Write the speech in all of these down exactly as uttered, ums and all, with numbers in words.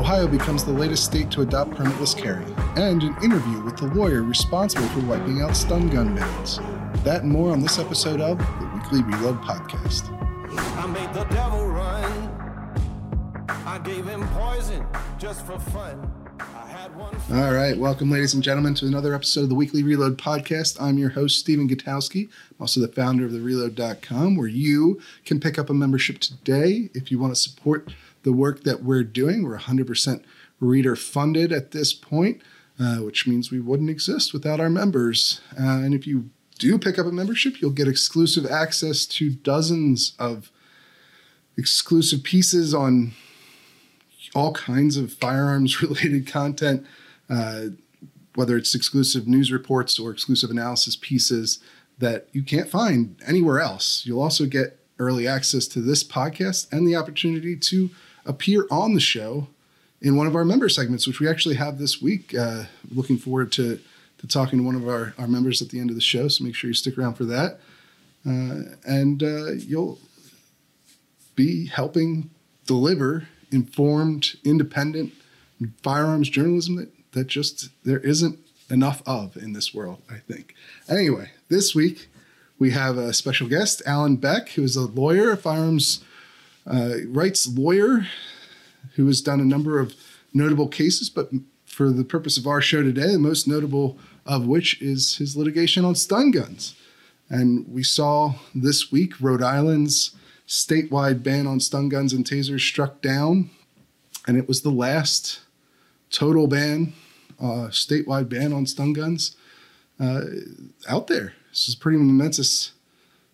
Ohio becomes the latest state to adopt permitless carry, and an interview with the lawyer responsible for wiping out stun gun bans. That and more on this episode of the Weekly Reload Podcast. I made the devil run. I gave him poison just for fun. I had one. All right. Welcome, ladies and gentlemen, to another episode of the Weekly Reload Podcast. I'm your host, Stephen Gutowski. I'm also the founder of the reload dot com, where you can pick up a membership today if you want to support the work that we're doing. We're one hundred percent reader funded at this point, uh, which means we wouldn't exist without our members. Uh, and if you do pick up a membership, you'll get exclusive access to dozens of exclusive pieces on all kinds of firearms-related content, uh, whether it's exclusive news reports or exclusive analysis pieces that you can't find anywhere else. You'll also get early access to this podcast and the opportunity to appear on the show in one of our member segments, which we actually have this week. Uh, looking forward to, to talking to one of our, our members at the end of the show, so make sure you stick around for that. Uh, and uh, you'll be helping deliver informed, independent firearms journalism that, that just there isn't enough of in this world, I think. Anyway, this week we have a special guest, Alan Beck, who is a lawyer, a firearms uh, rights lawyer, who has done a number of notable cases, but for the purpose of our show today, the most notable of which is his litigation on stun guns. And we saw this week Rhode Island's statewide ban on stun guns and tasers struck down, and it was the last total ban, uh, statewide ban on stun guns uh, out there. This is a pretty momentous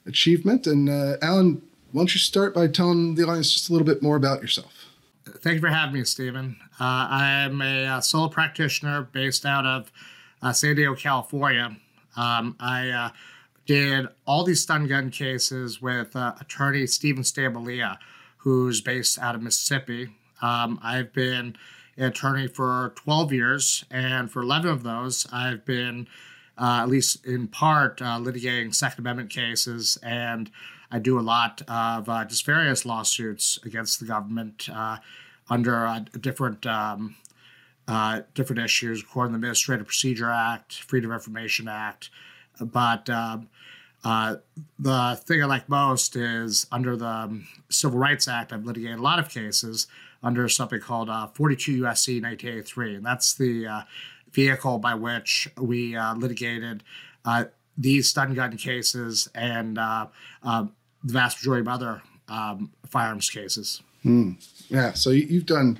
achievement. And uh, Alan, why don't you start by telling the audience just a little bit more about yourself? Thank you for having me, Stephen. Uh, I'm a uh, solo practitioner based out of uh, San Diego, California. Um, I uh, did all these stun gun cases with uh, attorney Stephen Stamboulieh, who's based out of Mississippi. Um, I've been an attorney for twelve years, and for eleven of those, I've been, uh, at least in part, uh, litigating Second Amendment cases, and I do a lot of uh, just various lawsuits against the government uh, under uh, different um, uh, different issues, according to the Administrative Procedure Act, Freedom of Information Act. But um, uh, the thing I like most is under the Civil Rights Act, I've litigated a lot of cases under something called uh, forty-two U S C nineteen eighty-three, and that's the uh, vehicle by which we uh, litigated uh, these stun gun cases and uh, uh, the vast majority of other um, firearms cases. Mm. Yeah, so you've done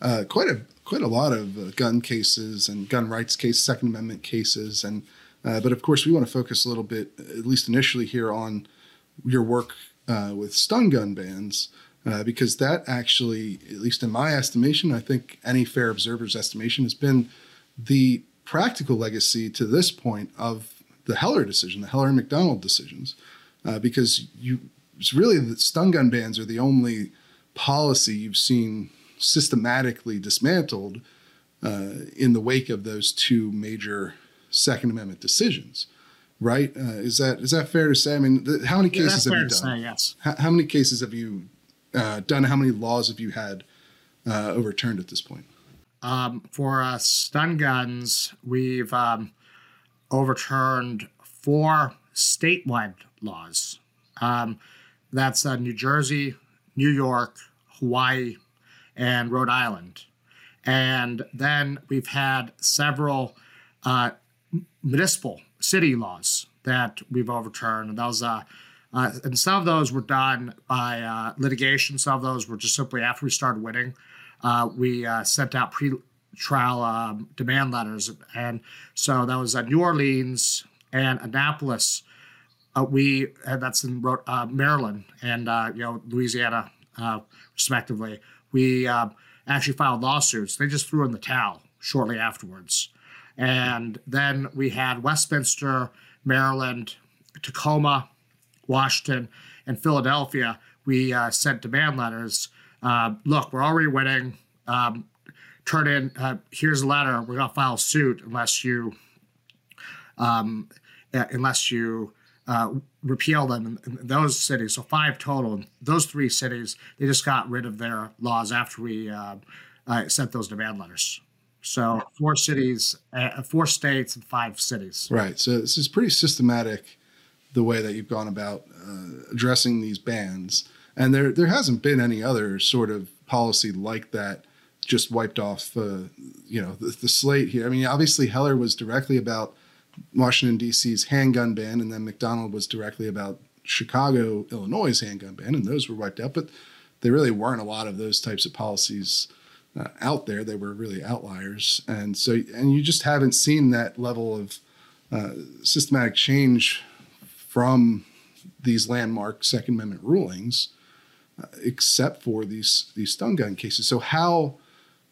uh, quite a quite a lot of uh, gun cases and gun rights cases, Second Amendment cases, and uh, but of course we want to focus a little bit, at least initially here, on your work uh, with stun gun bans, uh, because that actually, at least in my estimation, I think any fair observer's estimation, has been the practical legacy to this point of the Heller decision, the Heller and McDonald decisions, uh, because you it's really the stun gun bans are the only policy you've seen systematically dismantled uh, in the wake of those two major Second Amendment decisions, right? Uh, is that is that fair to say? I mean, the, how many cases yeah, have you done? Say, yes. How, how many cases have you uh, done? How many laws have you had uh, overturned at this point? Um, for uh, stun guns, we've um, overturned four statewide laws. Um, that's uh, New Jersey, New York, Hawaii, and Rhode Island. And then we've had several uh, municipal city laws that we've overturned. And those, uh, uh, and some of those were done by uh, litigation. Some of those were just simply after we started winning. Uh, we uh, sent out pre-trial um, demand letters. And so that was uh, New Orleans and Annapolis. Uh, we and that's in uh, Maryland and uh, you know Louisiana, uh, respectively. We uh, actually filed lawsuits. They just threw in the towel shortly afterwards. And then we had Westminster, Maryland, Tacoma, Washington, and Philadelphia. We uh, sent demand letters. Uh, look, we're already winning. Um, turn in. Uh, here's a letter. We're gonna file suit unless you, um, unless you uh, repeal them in, in those cities. So five total. In those three cities, they just got rid of their laws after we uh, uh, sent those demand letters. So four cities, uh, four states, and five cities. Right. So this is pretty systematic, the way that you've gone about uh, addressing these bans. And there, there hasn't been any other sort of policy like that just wiped off, uh, you know, the, the slate here. I mean, obviously Heller was directly about Washington, D C's handgun ban, and then McDonald was directly about Chicago, Illinois' handgun ban, and those were wiped out. But there really weren't a lot of those types of policies uh, out there. They were really outliers. And so, and you just haven't seen that level of uh, systematic change from these landmark Second Amendment rulings, uh, except for these, these stun gun cases. So how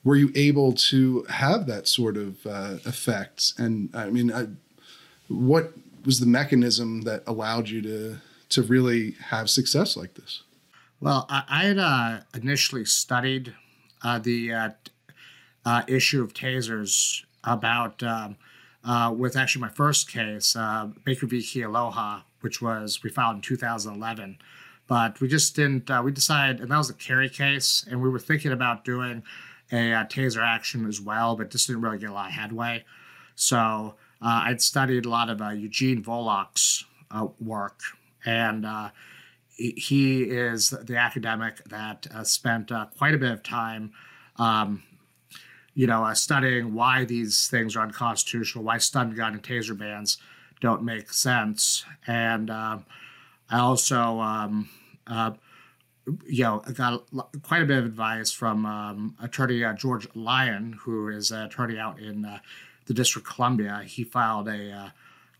were you able to have that sort of uh, effect? And I mean, I, what was the mechanism that allowed you to, to really have success like this? Well, I, I had uh, initially studied uh, the uh, uh, issue of tasers about, um, uh, with actually my first case, uh, Baker v. Kealoha, which was, we filed in two thousand eleven, but we just didn't, uh, we decided, and that was the Kerry case, and we were thinking about doing a uh, taser action as well, but this didn't really get a lot of headway. So uh, I'd studied a lot of uh, Eugene Volok's uh, work, and uh, he is the academic that uh, spent uh, quite a bit of time, um, you know, uh, studying why these things are unconstitutional, why stun gun and taser bans don't make sense. And uh, I also, um, uh, you know, got a, quite a bit of advice from um, attorney uh, George Lyon, who is an attorney out in uh, the District of Columbia. He filed a uh,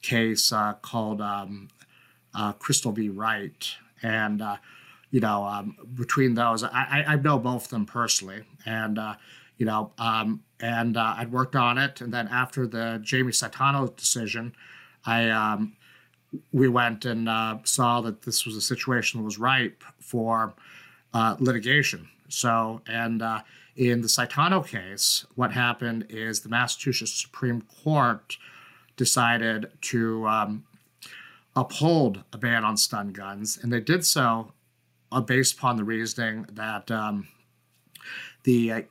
case uh, called um, uh, Crystal v. Wright. And, uh, you know, um, between those, I, I know both of them personally. And, uh, you know, um, and uh, I'd worked on it. And then after the Jaime Caetano decision, I um, we went and uh, saw that this was a situation that was ripe for uh, litigation. So, and uh, in the Saitano case, what happened is the Massachusetts Supreme Court decided to um, uphold a ban on stun guns, and they did so uh, based upon the reasoning that um, the uh,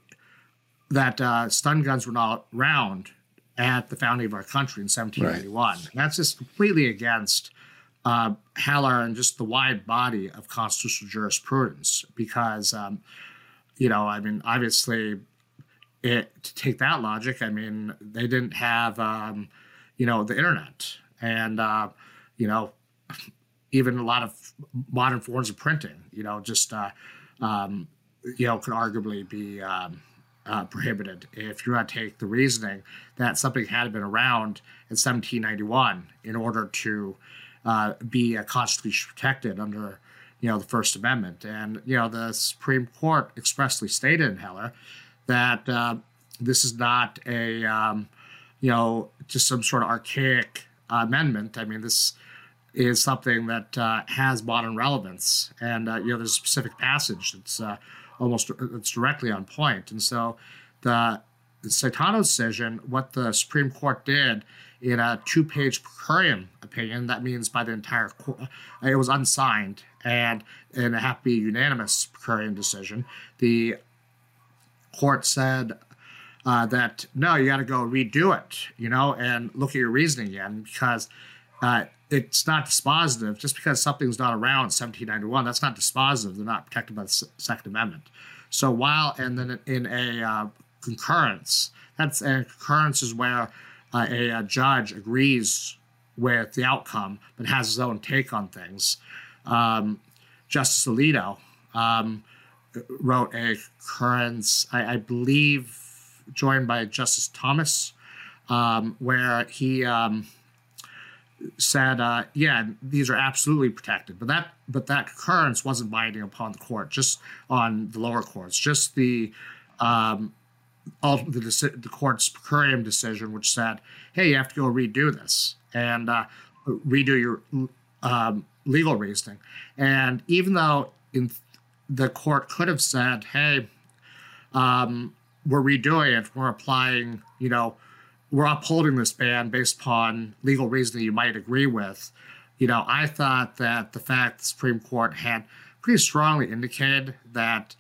that uh, stun guns were not around at the founding of our country in seventeen eighty-one. Right. That's just completely against uh, Heller and just the wide body of constitutional jurisprudence, because, um, you know, I mean, obviously, it, to take that logic, I mean, they didn't have, um, you know, the internet and, uh, you know, even a lot of modern forms of printing, you know, just, uh, um, you know, could arguably be um, Uh, prohibited if you're going to take the reasoning that something had been around in seventeen ninety-one in order to uh, be uh, constitutionally protected under, you know, the First Amendment. And, you know, the Supreme Court expressly stated in Heller that uh, this is not a, um, you know, just some sort of archaic uh, amendment. I mean, this is something that uh, has modern relevance. And, uh, you know, there's a specific passage that's uh, almost it's directly on point. And so the Saitano decision, what the Supreme Court did in a two-page per curiam opinion, that means by the entire court, it was unsigned and in a happy unanimous per curiam decision, the court said uh, that, no, you got to go redo it, you know, and look at your reasoning again, because uh, it's not dispositive. Just because something's not around seventeen ninety-one, that's not dispositive. They're not protected by the Second Amendment. So while, and then in a uh, concurrence, that's a concurrence is where uh, a, a judge agrees with the outcome, but has his own take on things. Um, Justice Alito um, wrote a concurrence, I, I believe, joined by Justice Thomas, um, where he, um, said, uh, yeah, these are absolutely protected, but that but that concurrence wasn't binding upon the court, just on the lower courts, just the um, all the, the court's per curiam decision, which said, hey, you have to go redo this and uh, redo your um, legal reasoning. And even though in the court could have said, hey, um, we're redoing it, we're applying, you know, we're upholding this ban based upon legal reasoning you might agree with. You know, I thought that the fact the Supreme Court had pretty strongly indicated that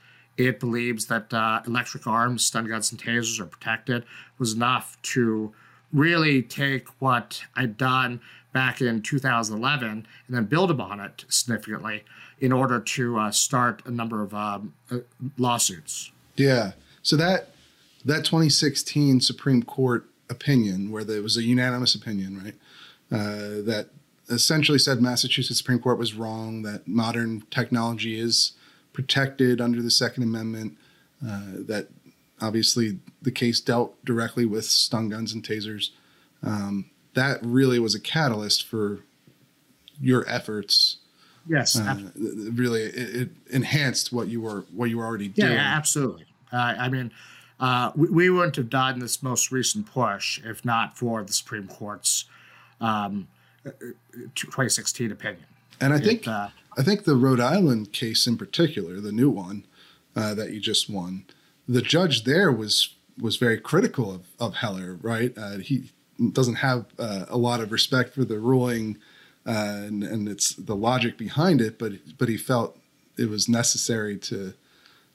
it believes that uh, electric arms, stun guns, and tasers are protected was enough to really take what I'd done back in two thousand eleven and then build upon it significantly in order to uh, start a number of um, uh, lawsuits. Yeah. So that that twenty sixteen Supreme Court opinion, where there was a unanimous opinion, right, uh, that essentially said Massachusetts Supreme Court was wrong, that modern technology is protected under the Second Amendment, uh, that obviously the case dealt directly with stun guns and tasers. Um, that really was a catalyst for your efforts. Yes, uh, really, it, it enhanced what you were what you were already yeah, doing. Yeah, absolutely. Uh, I mean, uh, we, we wouldn't have done this most recent push if not for the Supreme Court's um, twenty sixteen opinion. And I it, think uh, I think the Rhode Island case in particular, the new one uh, that you just won. The judge there was was very critical of, of Heller, right? Uh, he doesn't have uh, a lot of respect for the ruling uh, and, and it's the logic behind it, but but he felt it was necessary to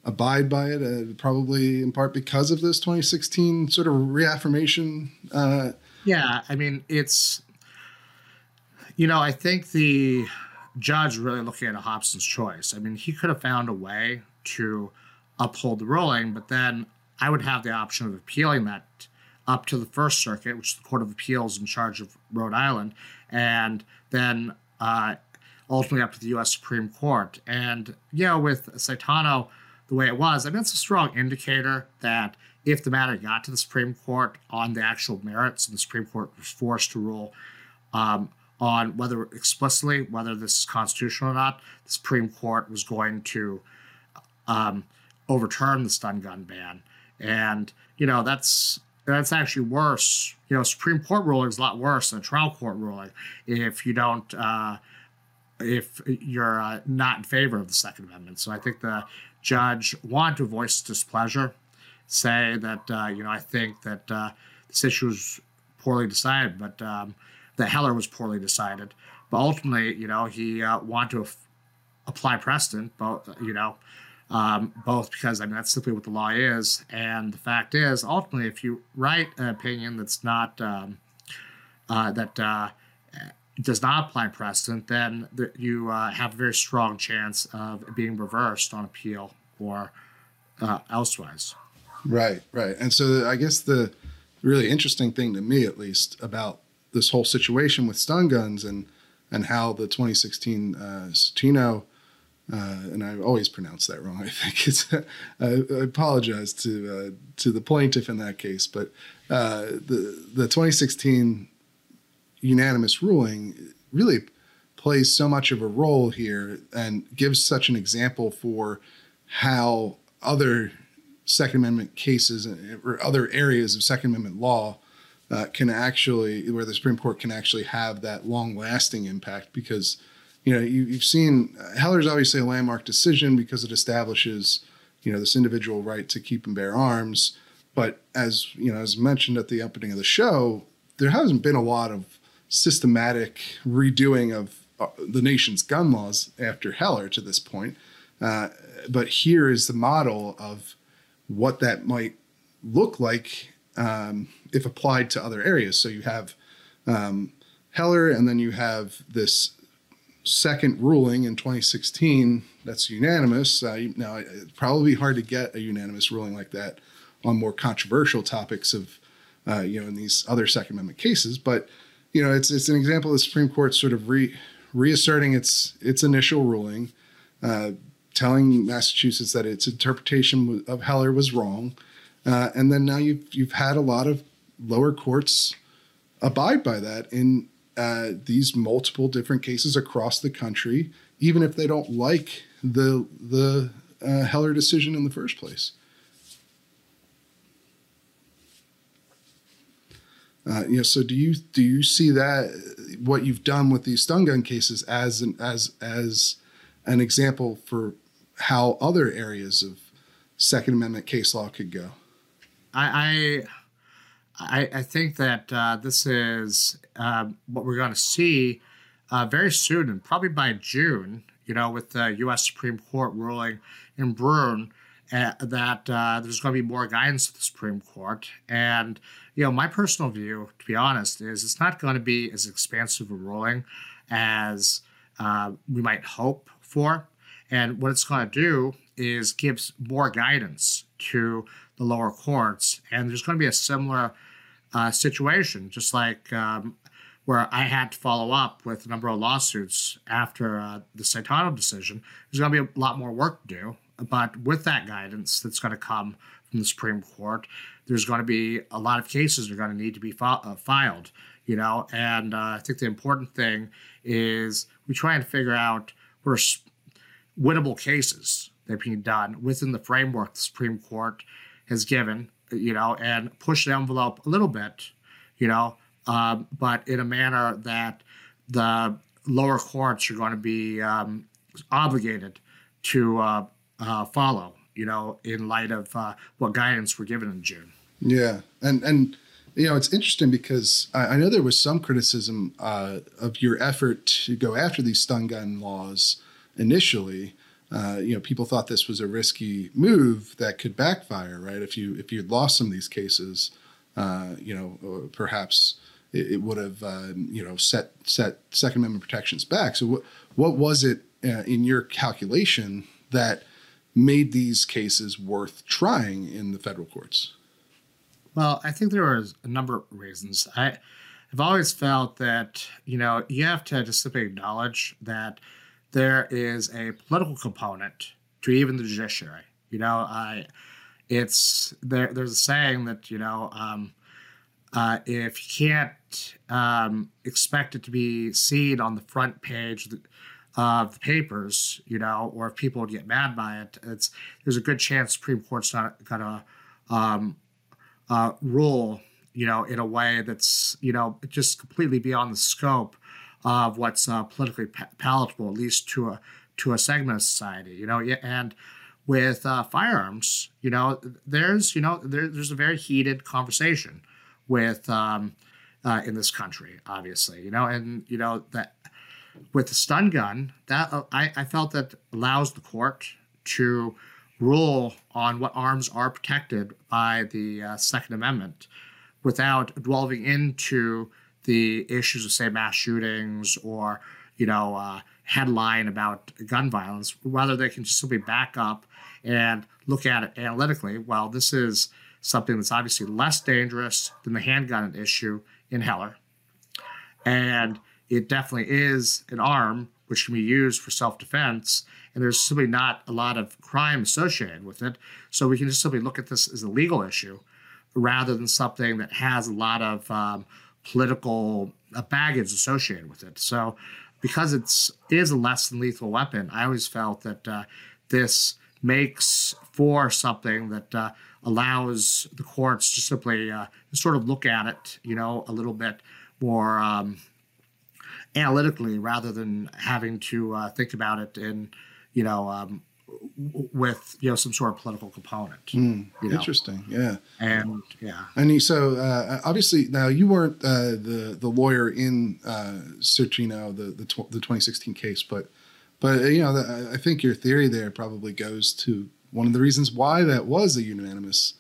abide by it, uh, probably in part because of this twenty sixteen sort of reaffirmation. Uh, yeah, I mean, it's, you know, I think the judge really looking at a Hobson's choice. I mean, he could have found a way to uphold the ruling, but then I would have the option of appealing that up to the First Circuit, which is the Court of Appeals in charge of Rhode Island, and then uh, ultimately up to the U S Supreme Court. And, you know, with Saitano, the way it was, I mean, it's a strong indicator that if the matter got to the Supreme Court on the actual merits, and the Supreme Court was forced to rule um, on whether explicitly, whether this is constitutional or not, the Supreme Court was going to um, overturn the stun gun ban. And, you know, that's that's actually worse. You know, Supreme Court ruling is a lot worse than a trial court ruling if you don't, uh, if you're uh, not in favor of the Second Amendment. So I think the judge wanted to voice displeasure, say that, uh, you know, I think that uh, this issue was poorly decided, but um, that Heller was poorly decided. But ultimately, you know, he uh, wanted to apply precedent, but, you know, Um, both because, I mean, that's simply what the law is. And the fact is, ultimately, if you write an opinion that's not, um, uh, that uh, does not apply precedent, then th you uh, have a very strong chance of being reversed on appeal or uh, elsewise. Right, right. And so I guess the really interesting thing to me, at least, about this whole situation with stun guns and, and how the twenty sixteen uh, Saitano Uh, and I always pronounce that wrong, I think. It's, uh, I apologize to uh, to the plaintiff in that case, but uh, the the twenty sixteen unanimous ruling really plays so much of a role here and gives such an example for how other Second Amendment cases or other areas of Second Amendment law uh, can actually, where the Supreme Court can actually have that long-lasting impact because, you know, you, you've seen uh, Heller's obviously a landmark decision because it establishes, you know, this individual right to keep and bear arms. But as, you know, as mentioned at the opening of the show, there hasn't been a lot of systematic redoing of uh, the nation's gun laws after Heller to this point. Uh, but here is the model of what that might look like um, if applied to other areas. So you have um, Heller, and then you have this second ruling in twenty sixteen that's unanimous. Uh, now, it's probably hard to get a unanimous ruling like that on more controversial topics of, uh, you know, in these other Second Amendment cases. But, you know, it's it's an example of the Supreme Court sort of re, reasserting its its initial ruling, uh, telling Massachusetts that its interpretation of Heller was wrong, uh, and then now you've you've had a lot of lower courts abide by that in Uh, these multiple different cases across the country, even if they don't like the the uh, Heller decision in the first place. Uh, you know, so do you do you see that what you've done with these stun gun cases as an as as an example for how other areas of Second Amendment case law could go? I. I... I, I think that uh, this is uh, what we're going to see uh, very soon, and probably by June, you know, with the U S Supreme Court ruling in Bruen uh, that uh, there's going to be more guidance to the Supreme Court. And, you know, my personal view, to be honest, is it's not going to be as expansive a ruling as uh, we might hope for. And what it's going to do is gives more guidance to the lower courts. And there's going to be a similar uh, situation, just like um, where I had to follow up with a number of lawsuits after uh, the Saitano decision. There's going to be a lot more work to do. But with that guidance that's going to come from the Supreme Court, there's going to be a lot of cases that are going to need to be fi- uh, filed, you know. And uh, I think the important thing is we try and figure out what are winnable cases that are being done within the framework the Supreme Court has given, you know, and push the envelope a little bit, you know, um, but in a manner that the lower courts are going to be um, obligated to uh, uh, follow, you know, in light of uh, what guidance we're given in June. Yeah. And, and you know, it's interesting because I, I know there was some criticism uh, of your effort to go after these stun gun laws initially. Uh, you know, people thought this was a risky move that could backfire, right? If you if you'd lost some of these cases, uh, you know, perhaps it, it would have, uh, you know, set set Second Amendment protections back. So what what was it uh, in your calculation that made these cases worth trying in the federal courts? Well, I think there were a number of reasons. I, I've always felt that, you know, you have to just simply acknowledge that there is a political component to even the judiciary. You know, I, it's there. There's a saying that, you know, um, uh, if you can't um, expect it to be seen on the front page of the, uh, the papers, you know, or if people would get mad by it, it's there's a good chance the Supreme Court's not gonna um, uh, rule, you know, in a way that's, you know, just completely beyond the scope of what's uh, politically pa- palatable, at least to a to a segment of society, you know. And with uh, firearms, you know, there's you know there, there's a very heated conversation with um, uh, in this country, obviously, you know, and you know that with the stun gun, that uh, I, I felt that allows the court to rule on what arms are protected by the uh, Second Amendment without delving into the issues of, say, mass shootings or, you know, uh, headline about gun violence, whether they can just simply back up and look at it analytically. Well, this is something that's obviously less dangerous than the handgun issue in Heller. And it definitely is an arm which can be used for self-defense. And there's simply not a lot of crime associated with it. So we can just simply look at this as a legal issue rather than something that has a lot of um, political baggage associated with it. So because it's is a less than lethal weapon, I always felt that uh, this makes for something that uh, allows the courts to simply uh, sort of look at it, you know, a little bit more um, analytically rather than having to uh, think about it in, you know, um, with, you know, some sort of political component. Mm, you know? Interesting. Yeah. And yeah. And so uh, obviously now you weren't uh, the, the lawyer in uh, Saitano, the, the, tw- the twenty sixteen case, but, but you know, the, I think your theory there probably goes to one of the reasons why that was a unanimous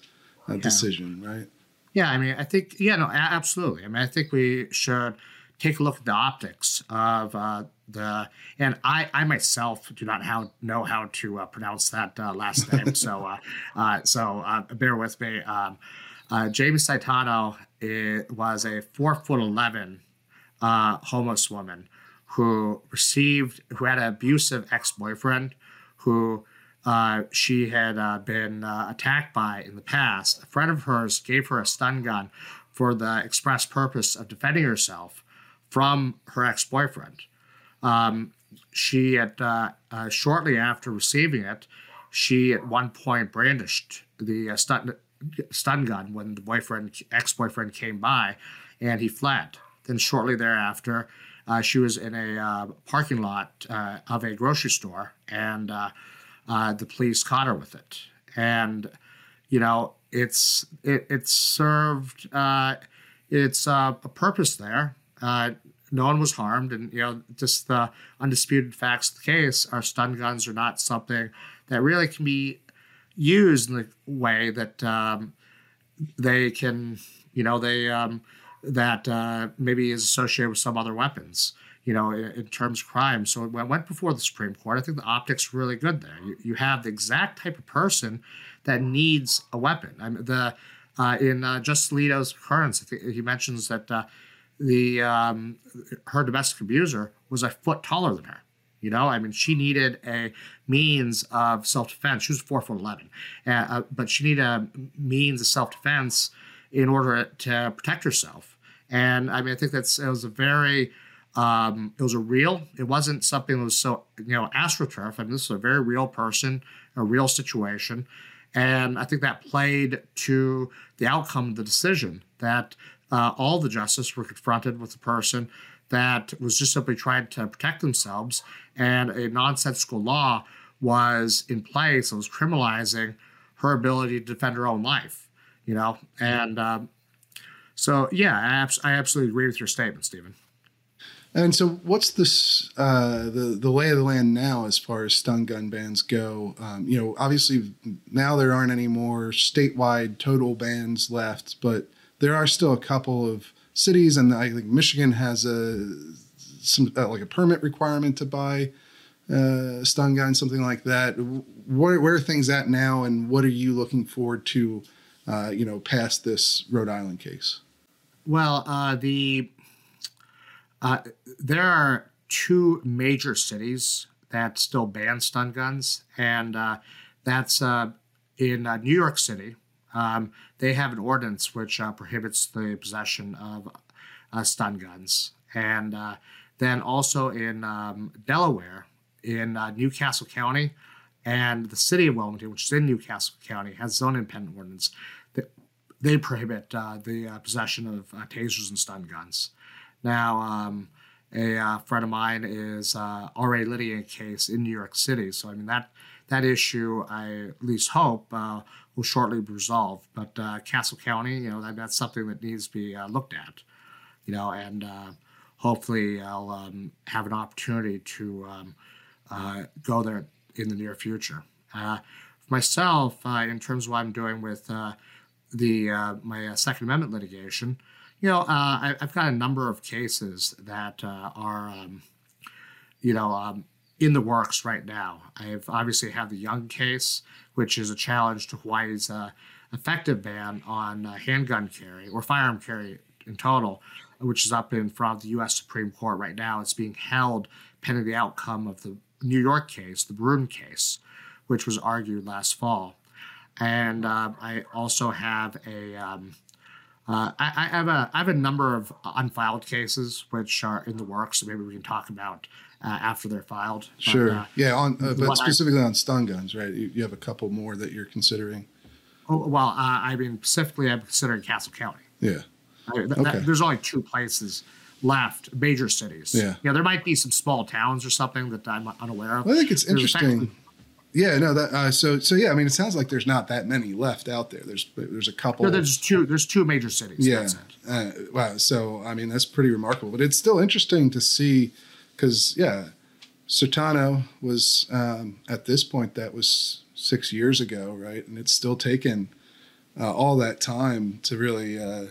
uh, yeah. decision, right? Yeah. I mean, I think, yeah, no, absolutely. I mean, I think we should take a look at the optics of uh, the, and I, I myself do not how, know how to uh, pronounce that uh, last name, so uh, uh, so uh, bear with me. Um, uh, Jaime Caetano was a four foot eleven uh, homeless woman who received, who had an abusive ex boyfriend, who uh, she had uh, been uh, attacked by in the past. A friend of hers gave her a stun gun for the express purpose of defending herself from her ex-boyfriend. Um, she had, uh, uh, shortly after receiving it, she at one point brandished the uh, stun, stun gun when the boyfriend, ex-boyfriend came by and he fled. Then shortly thereafter, uh, she was in a uh, parking lot uh, of a grocery store and uh, uh, the police caught her with it. And, you know, it's, it, it served, uh, it's uh, a purpose there. Uh, no one was harmed, and you know, just the undisputed facts of the case are stun guns are not something that really can be used in the way that um, they can, you know, they um, that uh, maybe is associated with some other weapons, you know, in, in terms of crime. So when it went before the Supreme Court, I think the optics were really good there. You, you have the exact type of person that needs a weapon. I mean, the uh, in uh, Justice Alito's concurrence, I think he mentions that uh, the um, her domestic abuser was a foot taller than her. You know, I mean, she needed a means of self-defense. She was four foot eleven, uh, but she needed a means of self-defense in order to protect herself. And I mean, I think that's it was a very, um, it was a real. It wasn't something that was so, you know, astroturf. I mean, this was a very real person, a real situation, and I think that played to the outcome of the decision that uh, all the justices were confronted with a person that was just simply trying to protect themselves, and a nonsensical law was in place that was criminalizing her ability to defend her own life, you know? And um, so, yeah, I, abs I absolutely agree with your statement, Stephen. And so what's this, uh, the, the lay of the land now as far as stun gun bans go? Um, you know, obviously now there aren't any more statewide total bans left, but there are still a couple of cities, and I think Michigan has a some uh, like a permit requirement to buy uh, stun gun, something like that. Where, where are things at now, and what are you looking forward to, uh, you know, past this Rhode Island case? Well, uh, the uh, there are two major cities that still ban stun guns, and uh, that's uh, in uh, New York City. Um, they have an ordinance which uh, prohibits the possession of uh, stun guns. And uh, then also in um, Delaware, in uh, New Castle County, and the city of Wilmington, which is in New Castle County, has its own independent ordinance that they prohibit uh, the uh, possession of uh, tasers and stun guns. Now, um, a uh, friend of mine is uh, already litigating a case in New York City. So, I mean, that that issue, I at least hope, uh, will shortly be resolved. But uh, Castle County, you know, that, that's something that needs to be uh, looked at, you know, and uh, hopefully I'll um, have an opportunity to um, uh, go there in the near future. Uh, for myself, uh, in terms of what I'm doing with uh, the uh, my uh, Second Amendment litigation, you know, uh, I, I've got a number of cases that uh, are, um, you know, um, in the works right now. I've obviously had the Young case, which is a challenge to Hawaii's uh, effective ban on uh, handgun carry or firearm carry in total, which is up in front of the U S Supreme Court right now. It's being held pending the outcome of the New York case, the Bruen case, which was argued last fall. And uh, I also have a, um, uh, I, I have a, I have a number of unfiled cases which are in the works. So maybe we can talk about Uh, after they're filed. But, sure. Uh, yeah, on, uh, but specifically I, on stun guns, right? You, you have a couple more that you're considering. Oh, well, uh, I mean, specifically I'm considering Castle County. Yeah. I mean, th okay. that, there's only two places left, major cities. Yeah. Yeah, there might be some small towns or something that I'm unaware of. Well, I think it's there's interesting. Yeah, no, that, uh, so, so yeah, I mean, it sounds like there's not that many left out there. There's, there's a couple. No, there's two, there's two major cities. Yeah. That's it. Uh, wow. So, I mean, that's pretty remarkable, but it's still interesting to see. Because, yeah, Saitano was, um, at this point, that was six years ago, right? And it's still taken uh, all that time to really uh,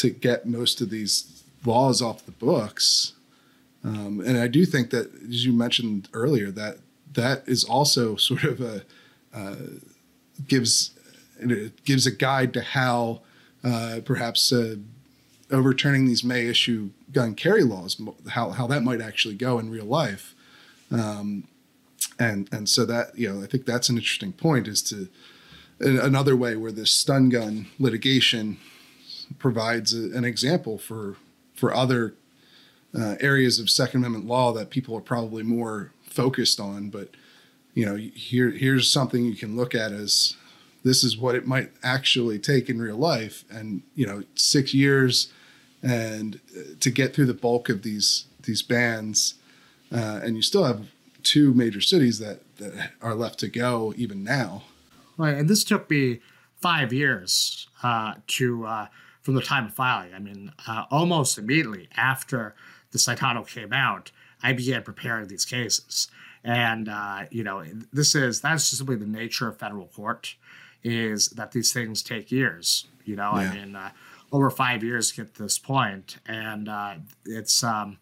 to get most of these laws off the books. Um, and I do think that, as you mentioned earlier, that that is also sort of a uh, gives, it gives a guide to how uh, perhaps uh, overturning these May issue gun carry laws, how, how that might actually go in real life. Um, and, and so that, you know, I think that's an interesting point is to another way where this stun gun litigation provides a, an example for, for other uh, areas of Second Amendment law that people are probably more focused on. But, you know, here, here's something you can look at as this is what it might actually take in real life. And, you know, six years and to get through the bulk of these these bans, uh, and you still have two major cities that, that are left to go even now. Right, and this took me five years uh, to uh, from the time of filing. I mean, uh, almost immediately after the Saitano came out, I began preparing these cases, And, uh, you know, this is, that's just simply the nature of federal court, is that these things take years, you know, yeah. I mean, uh, over five years to get to this point. And uh, it's, um,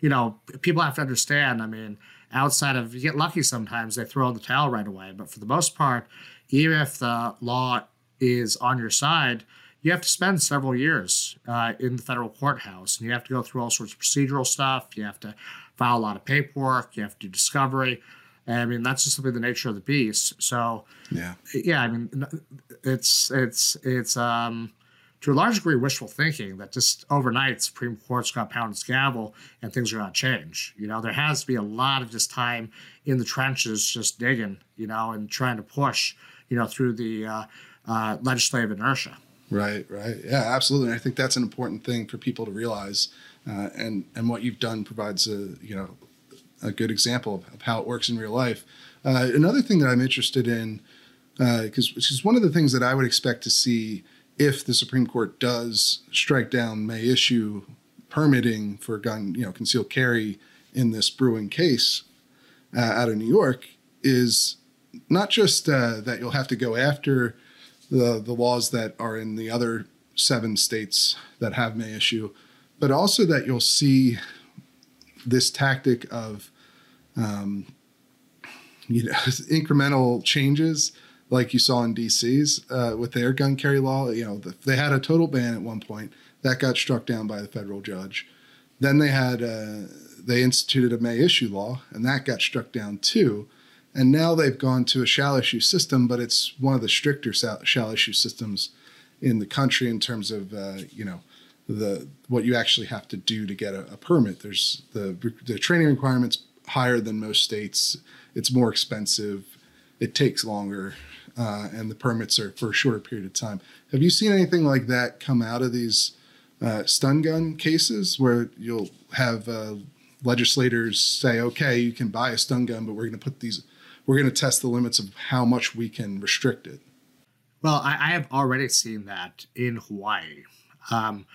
you know, people have to understand, I mean, outside of, you get lucky sometimes, they throw in the towel right away. But for the most part, even if the law is on your side, you have to spend several years uh, in the federal courthouse, and you have to go through all sorts of procedural stuff. You have to file a lot of paperwork. You have to do discovery. I mean, that's just simply the nature of the beast. So, yeah, yeah. I mean, it's it's it's um, to a large degree wishful thinking that just overnight Supreme Court's going to pound its gavel and things are going to change. You know, there has to be a lot of just time in the trenches, just digging, you know, and trying to push, you know, through the uh, uh, legislative inertia. Right, right. Yeah, absolutely. And I think that's an important thing for people to realize. Uh, and, and what you've done provides a, you know, a good example of how it works in real life. Uh, another thing that I'm interested in, because uh, which is one of the things that I would expect to see if the Supreme Court does strike down, may issue permitting for gun, you know, concealed carry in this Bruen case uh, out of New York, is not just uh, that you'll have to go after the the laws that are in the other seven states that have may issue, but also that you'll see this tactic of, um, you know, incremental changes like you saw in D C's uh, with their gun carry law. You know, the, they had a total ban at one point that got struck down by the federal judge. Then they had, uh, they instituted a may issue law, and that got struck down too. And now they've gone to a shall issue system, but it's one of the stricter shall issue systems in the country in terms of, uh, you know, the what you actually have to do to get a, a permit. There's the, the training requirements higher than most states. It's more expensive. It takes longer. Uh, and the permits are for a shorter period of time. Have you seen anything like that come out of these uh, stun gun cases where you'll have uh, legislators say, okay, you can buy a stun gun, but we're going to put these... we're going to test the limits of how much we can restrict it? Well, I, I have already seen that in Hawaii. Um,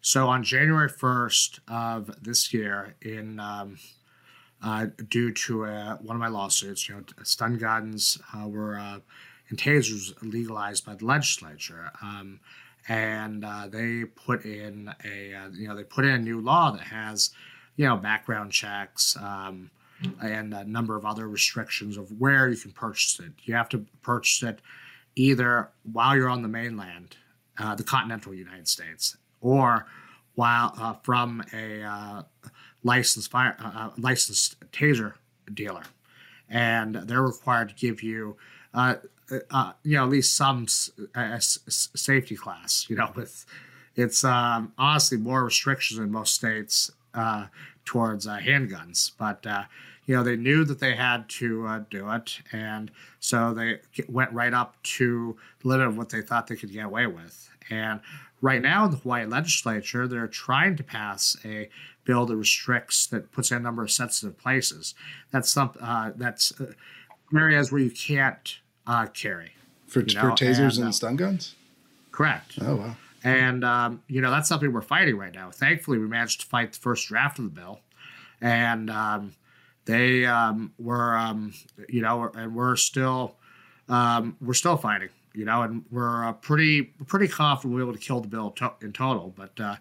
so on January first of this year, in um, uh, due to uh, one of my lawsuits, you know, stun guns uh, were uh, and tasers legalized by the legislature, um, and uh, they put in a uh, you know they put in a new law that has you know background checks. Um, and a number of other restrictions of where you can purchase it. You have to purchase it either while you're on the mainland, uh, the continental United States, or while uh, from a uh, licensed fire, uh, licensed taser dealer, and they're required to give you, uh, uh, you know, at least some s s safety class. You know, with it's um, honestly more restrictions in most states uh, towards uh, handguns, but. Uh, You know, they knew that they had to uh, do it, and so they went right up to the limit of what they thought they could get away with. And right now in the Hawaii legislature, they're trying to pass a bill that restricts, that puts in a number of sensitive places. That's some, uh, that's uh, areas where you can't uh, carry. For, you know, for tasers and, and uh, stun guns? Correct. Oh, wow. And, um, you know, that's something we're fighting right now. Thankfully, we managed to fight the first draft of the bill, and... Um, They um, were, um, you know, and we're still, um, we're still fighting, you know, and we're uh, pretty, pretty confident we'll be able to kill the bill to in total. But, uh,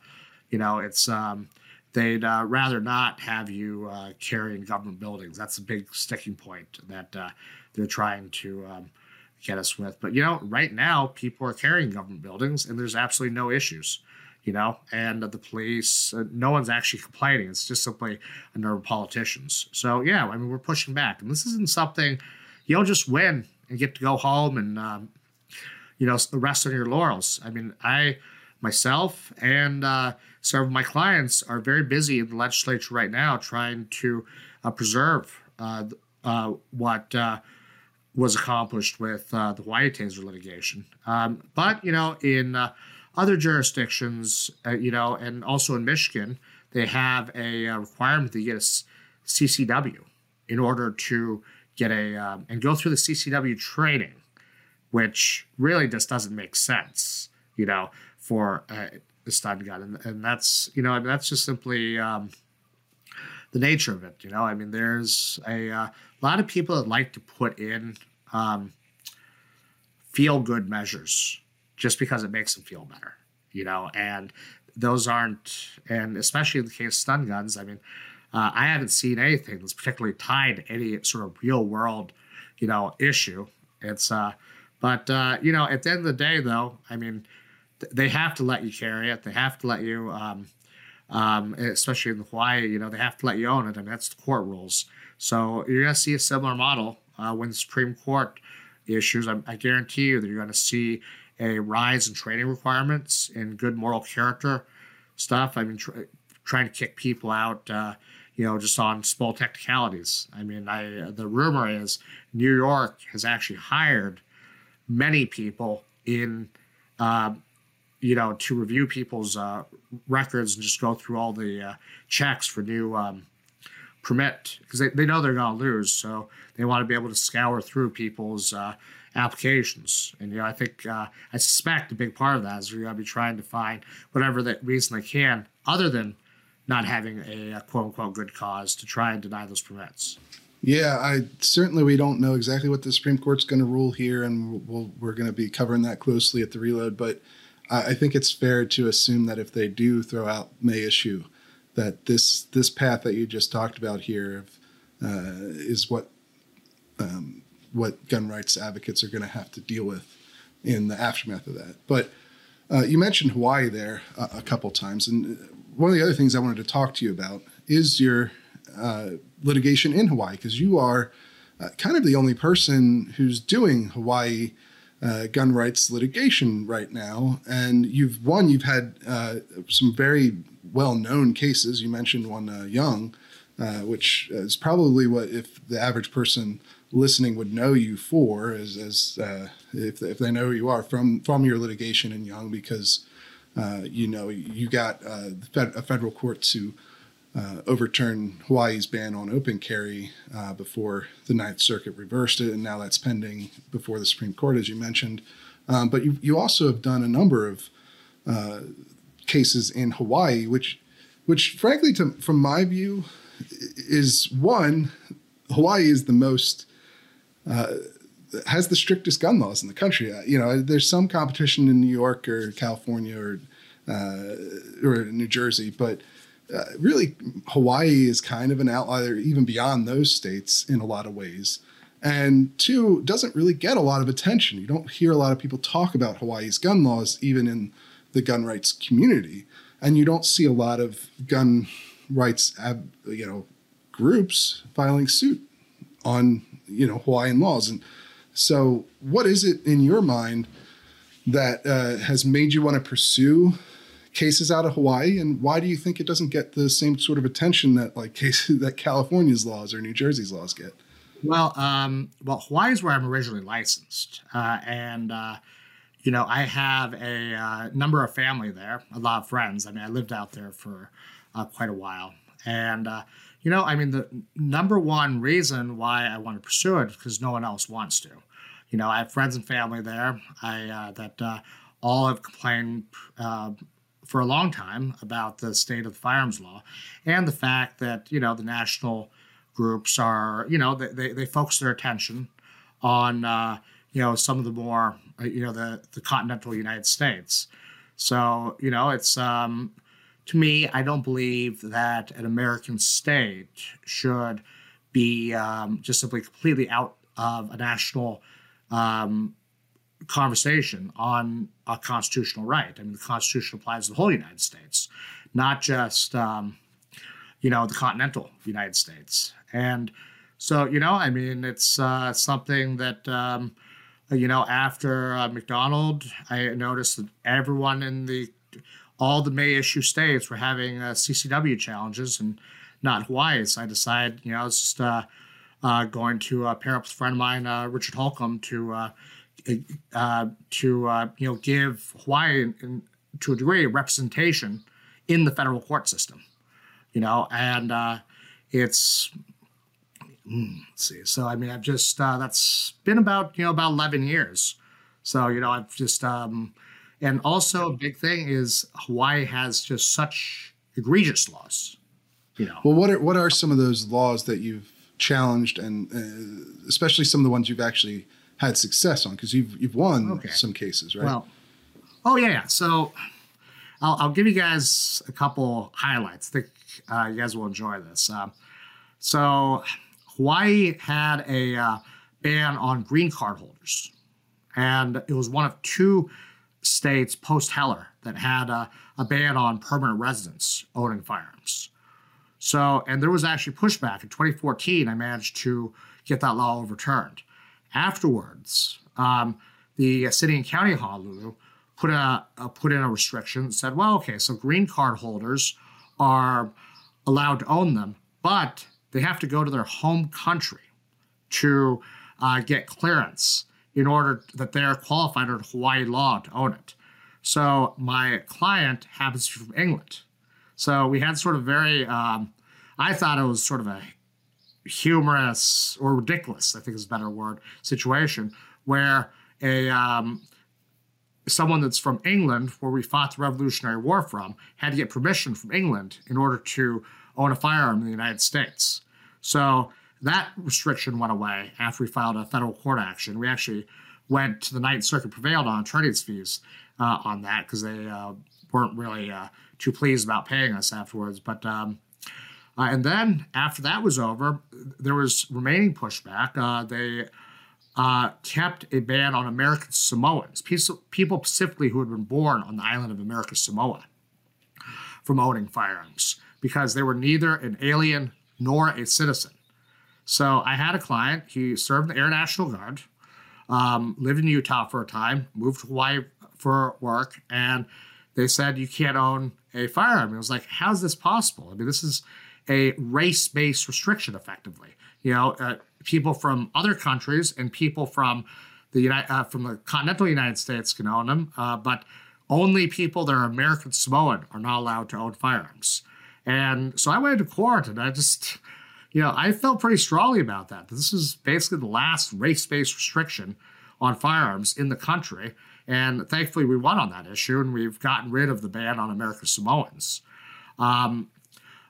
you know, it's um, they'd uh, rather not have you uh, carry in government buildings. That's a big sticking point that uh, they're trying to um, get us with. But, you know, right now people are carrying government buildings and there's absolutely no issues. You know, and the police, uh, no one's actually complaining. It's just simply a number of politicians. So, yeah, I mean, we're pushing back. And this isn't something you'll just win and get to go home and, um, you know, rest on your laurels. I mean, I myself and uh, several of my clients are very busy in the legislature right now trying to uh, preserve uh, uh, what uh, was accomplished with uh, the Hawaii taser litigation. Um, but, you know, in... Uh, Other jurisdictions, uh, you know, and also in Michigan, they have a uh, requirement that you get a C C W in order to get a um, and go through the C C W training, which really just doesn't make sense, you know, for uh, a stun gun, and, and that's you know that's just simply um, the nature of it. You know, I mean, there's a uh, lot of people that like to put in um, feel-good measures just because it makes them feel better, you know, and those aren't, and especially in the case of stun guns, I mean, uh, I haven't seen anything that's particularly tied to any sort of real-world, you know, issue. It's, uh, but, uh, you know, at the end of the day, though, I mean, th- they have to let you carry it. They have to let you, um, um, especially in Hawaii, you know, they have to let you own it. I mean, that's the court rules. So you're going to see a similar model uh, when the Supreme Court issues. I, I guarantee you that you're going to see a rise in training requirements and good moral character stuff. I mean, tr- trying to kick people out, uh, you know, just on small technicalities. I mean, I, the rumor is New York has actually hired many people in, uh, you know, to review people's uh, records and just go through all the uh, checks for new um, permit, because they, they know they're going to lose. So they want to be able to scour through people's uh, applications. And, you know, I think, uh, I suspect a big part of that is we're going to be trying to find whatever that reason they can, other than not having a, a quote unquote good cause, to try and deny those permits. Yeah, I certainly, we don't know exactly what the Supreme Court's going to rule here, and we'll, we're going to be covering that closely at the Reload. But I think it's fair to assume that if they do throw out may issue, that this this path that you just talked about here uh, is what um, what gun rights advocates are going to have to deal with in the aftermath of that. But uh, you mentioned Hawaii there a, a couple times, and one of the other things I wanted to talk to you about is your uh, litigation in Hawaii, because you are uh, kind of the only person who's doing Hawaii Uh, gun rights litigation right now. And you've won, you've had uh, some very well-known cases. You mentioned one, uh, Young, uh, which is probably what, if the average person listening would know you for, is, is uh, if, if they know who you are from, from your litigation in Young, because, uh, you know, you got uh, a federal court to uh, overturn Hawaii's ban on open carry uh, before the Ninth Circuit reversed it. And now that's pending before the Supreme Court, as you mentioned. Um, but you, you also have done a number of uh, cases in Hawaii, which, which frankly, to, from my view, is one, Hawaii is the most, uh, has the strictest gun laws in the country. You know, there's some competition in New York or California or, uh, or New Jersey, but Uh, really, Hawaii is kind of an outlier even beyond those states in a lot of ways. And two, doesn't really get a lot of attention. You don't hear a lot of people talk about Hawaii's gun laws, even in the gun rights community. And you don't see a lot of gun rights, ab, you know, groups filing suit on, you know, Hawaiian laws. And so what is it in your mind that uh, has made you want to pursue cases out of Hawaii, and why do you think it doesn't get the same sort of attention that like cases that California's laws or New Jersey's laws get? Well, um, well, Hawaii is where I'm originally licensed, uh, and uh, you know, I have a uh, number of family there, a lot of friends. I mean, I lived out there for uh, quite a while, and uh, you know, I mean, the number one reason why I want to pursue it is because no one else wants to. You know, I have friends and family there. I uh, that uh, all have complained. Uh, for a long time about the state of the firearms law and the fact that, you know, the national groups are, you know, they, they, they focus their attention on, uh, you know, some of the more, you know, the, the continental United States. So, you know, it's, um, to me, I don't believe that an American state should be um, just simply completely out of a national um conversation on a constitutional right. I mean, the Constitution applies to the whole United States, not just, um, you know, the continental United States. And so, you know, I mean, it's uh, something that, um, you know, after uh, McDonald, I noticed that everyone in the, all the may issue states were having uh, C C W challenges and not Hawaii. So I decided, you know, I was just uh, uh, going to uh, pair up with a friend of mine, uh, Richard Holcomb, to uh, Uh, to uh, you know, give Hawaii, in, in, to a degree, representation in the federal court system, you know, and uh, it's mm, let's see. So I mean, I've just uh, that's been about you know about eleven years. So you know, I've just um, and also a big thing is Hawaii has just such egregious laws. you know. Well, what are, what are some of those laws that you've challenged, and uh, especially some of the ones you've actually had success on? Because you've, you've won okay. some cases, right? Well, oh, yeah, yeah. So I'll, I'll give you guys a couple highlights. I think uh, you guys will enjoy this. Um, so Hawaii had a uh, ban on green card holders, and it was one of two states post-Heller that had a, a ban on permanent residents owning firearms. So, and there was actually pushback. In twenty fourteen, I managed to get that law overturned. Afterwards, um, the city and county of Honolulu put, a, a, put in a restriction and said, well, okay, so green card holders are allowed to own them, but they have to go to their home country to uh, get clearance in order that they're qualified under Hawaii law to own it. So my client happens to be from England. So we had sort of very, um, I thought it was sort of a humorous or ridiculous, I think is a better word, situation where a um, someone that's from England, where we fought the Revolutionary War from, had to get permission from England in order to own a firearm in the United States. So that restriction went away after we filed a federal court action. We actually went to the Ninth Circuit, prevailed on attorney's fees uh, on that because they uh, weren't really uh, too pleased about paying us afterwards. But um, uh, and then after that was over, there was remaining pushback. Uh, they uh, kept a ban on American Samoans, people specifically who had been born on the island of America Samoa, from owning firearms because they were neither an alien nor a citizen. So I had a client, he served in the Air National Guard, um, lived in Utah for a time, moved to Hawaii for work, and they said, you can't own a firearm. It was like, how's this possible? I mean, this is a race-based restriction, effectively. You know, uh, people from other countries and people from the uh, from the continental United States can own them, uh, but only people that are American Samoan are not allowed to own firearms. And so I went to court, and I just... You know, I felt pretty strongly about that. This is basically the last race-based restriction on firearms in the country. And thankfully, we won on that issue, and we've gotten rid of the ban on American Samoans. Um,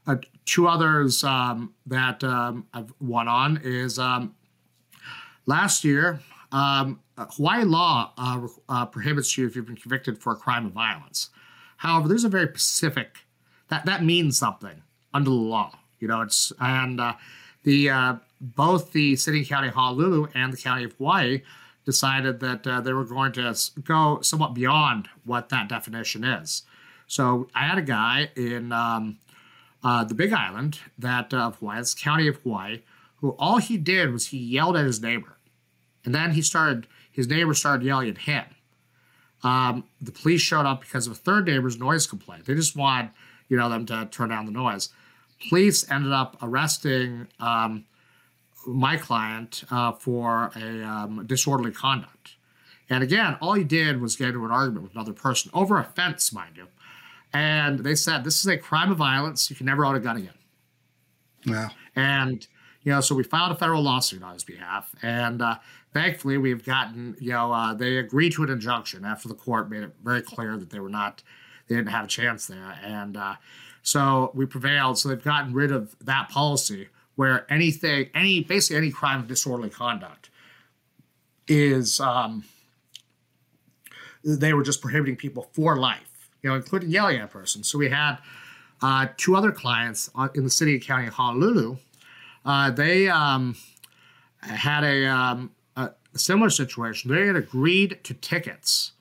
uh, two others um, that um, I've won on is um, last year, um, Hawaii law uh, uh, prohibits you if you've been convicted for a crime of violence. However, there's a very specific, that, that means something under the law. You know, it's and uh, the uh, both the city and county of Honolulu and the county of Hawaii decided that uh, they were going to go somewhat beyond what that definition is. So I had a guy in um, uh, the Big Island that uh, of Hawaii, it's the county of Hawaii, who all he did was he yelled at his neighbor, and then he started his neighbor started yelling at him. Um, the police showed up because of a third neighbor's noise complaint. They just wanted you know them to turn down the noise. Police ended up arresting um, my client uh, for a um, disorderly conduct. And again, all he did was get into an argument with another person over a fence, mind you. And they said, this is a crime of violence. You can never own a gun again. Yeah. And, you know, so we filed a federal lawsuit on his behalf. And uh, thankfully, we've gotten, you know, uh, they agreed to an injunction after the court made it very clear that they were not, they didn't have a chance there. And, uh, So we prevailed. So they've gotten rid of that policy where anything, any basically any crime of disorderly conduct is, um, they were just prohibiting people for life, you know, including yelling at a person. So we had uh, two other clients in the city and county of Honolulu. Uh, they um, had a, um, a similar situation. They had agreed to tickets.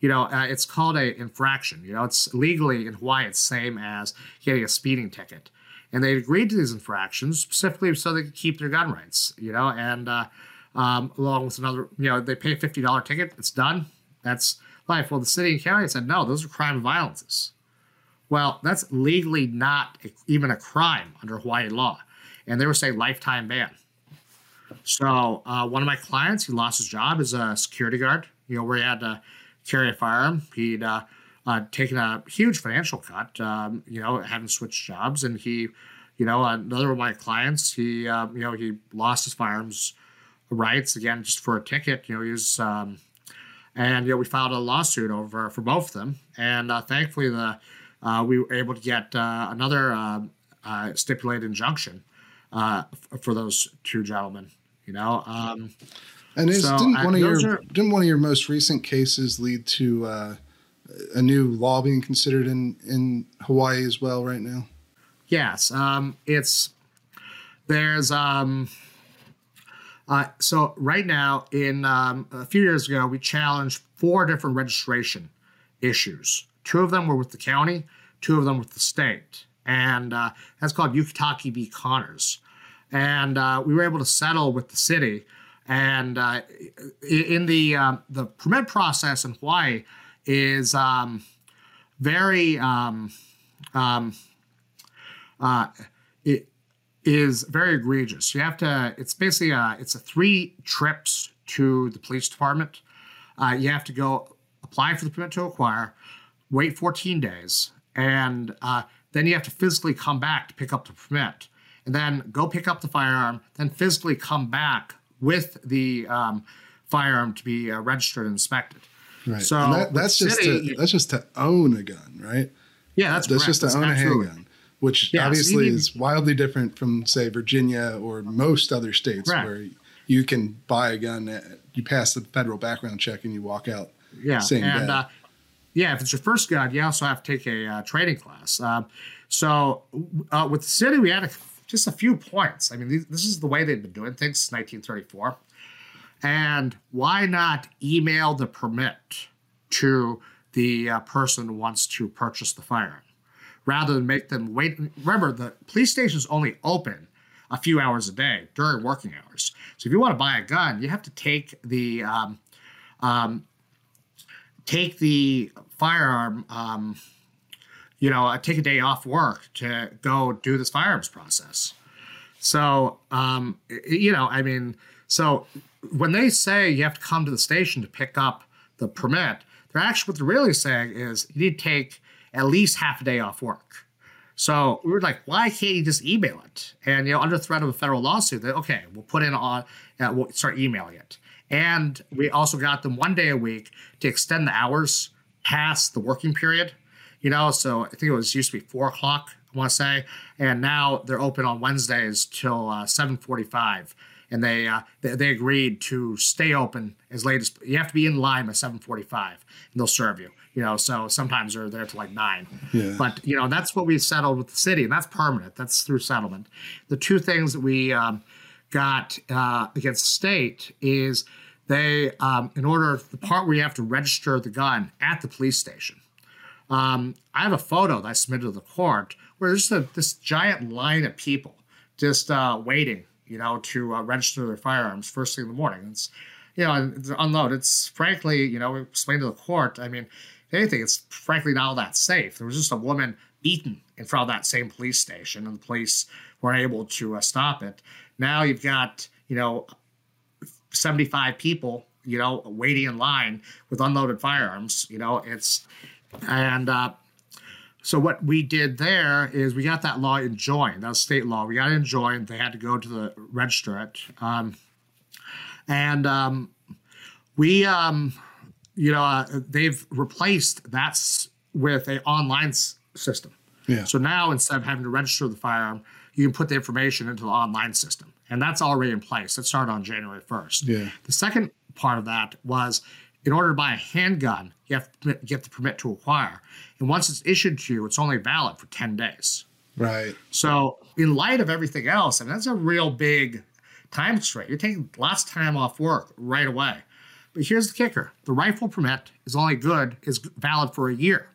You know, uh, it's called a infraction. You know, it's legally in Hawaii, it's same as getting a speeding ticket. And they agreed to these infractions specifically so they could keep their gun rights, you know, and uh, um, along with another, you know, they pay a fifty dollar ticket. It's done. That's life. Well, the city and county said, no, those are crime of violences. Well, that's legally not a, even a crime under Hawaii law. And they were saying lifetime ban. So uh, one of my clients, he lost his job as a security guard, you know, where he had to carry a firearm. He'd uh, uh, taken a huge financial cut, um, you know, having switched jobs. And he, you know, another of my clients, he, uh, you know, he lost his firearms rights, again, just for a ticket. You know, he was, um, and, you know, we filed a lawsuit over for both of them. And uh, thankfully, the uh, we were able to get uh, another uh, uh, stipulated injunction uh, f for those two gentlemen. You know, um, and is, so, didn't one I, of your are, didn't one of your most recent cases lead to uh, a new law being considered in in Hawaii as well right now? Yes, um, it's there's um, uh, so right now in um, a few years ago we challenged four different registration issues. Two of them were with the county, two of them with the state, and uh, that's called Yukitake v. Connors. And uh, we were able to settle with the city. And uh, in the um, the permit process in Hawaii is um, very um, um, uh, it is very egregious. You have to. It's basically a, it's a three trips to the police department. Uh, you have to go apply for the permit to acquire, wait fourteen days, and uh, then you have to physically come back to pick up the permit. And then go pick up the firearm, then physically come back with the um, firearm to be uh, registered and inspected. Right. So that, that's just city, to, that's just to own a gun, right? Yeah, that's that's correct. just to that's own absolutely. a handgun, which yeah, obviously so need, is wildly different from, say, Virginia or most other states correct. where you can buy a gun, at, you pass the federal background check, and you walk out. Yeah, same and uh, yeah, if it's your first gun, you also have to take a uh, training class. Uh, so uh, with the city, we had a just a few points. I mean, this is the way they've been doing things since nineteen thirty-four. And why not email the permit to the uh, person who wants to purchase the firearm, rather than make them wait? Remember, the police station's only open a few hours a day during working hours. So if you want to buy a gun, you have to take the um, um, take the firearm. Um, you know, I take a day off work to go do this firearms process. So, um, you know, I mean, so when they say you have to come to the station to pick up the permit, they're actually, what they're really saying is you need to take at least half a day off work. So we were like, why can't you just email it? And, you know, under threat of a federal lawsuit, that okay, we'll put in on, uh, we'll start emailing it. And we also got them one day a week to extend the hours past the working period. You know, so I think it was used to be four o'clock, I want to say, and now they're open on Wednesdays till uh, seven forty-five, and they, uh, they they agreed to stay open as late as you have to be in line by seven forty-five, and they'll serve you. You know, so sometimes they're there till like nine. Yeah. But you know, that's what we settled with the city, and that's permanent. That's through settlement. The two things that we um, got uh, against the state is they, um, in order the part where you have to register the gun at the police station. Um, I have a photo that I submitted to the court where there's a, this giant line of people just uh, waiting, you know, to uh, register their firearms first thing in the morning. It's, you know, and unload. It's frankly, you know, we explained to the court, I mean, if anything, it's frankly not all that safe. There was just a woman beaten in front of that same police station, and the police weren't able to uh, stop it. Now you've got, you know, seventy-five people, you know, waiting in line with unloaded firearms. You know, it's... And uh, so what we did there is we got that law enjoined. That was state law. We got it enjoined. They had to go to the register it. Um, and um, we, um, you know, uh, they've replaced that with an online s system. Yeah. So now instead of having to register the firearm, you can put the information into the online system. And that's already in place. That started on January first. Yeah. The second part of that was in order to buy a handgun, you have to get the permit to acquire. And once it's issued to you, it's only valid for ten days. Right. So in light of everything else, I mean, that's a real big time constraint. You're taking lots of time off work right away. But here's the kicker. The rifle permit is only good, is valid for a year.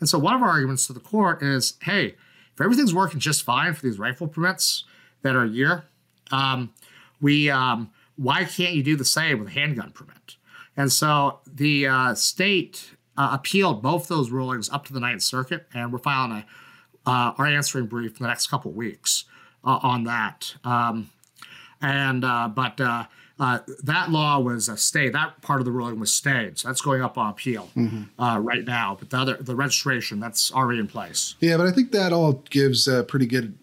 And so one of our arguments to the court is, hey, if everything's working just fine for these rifle permits that are a year, um, we um, why can't you do the same with a handgun permit? And so the uh, state uh, appealed both those rulings up to the Ninth Circuit, and we're filing a, uh, our answering brief in the next couple of weeks uh, on that. Um, and uh, but uh, uh, that law was a stay. That part of the ruling was stayed, so that's going up on appeal mm-hmm. uh, right now. But the other, the registration, that's already in place. Yeah, but I think that all gives a pretty good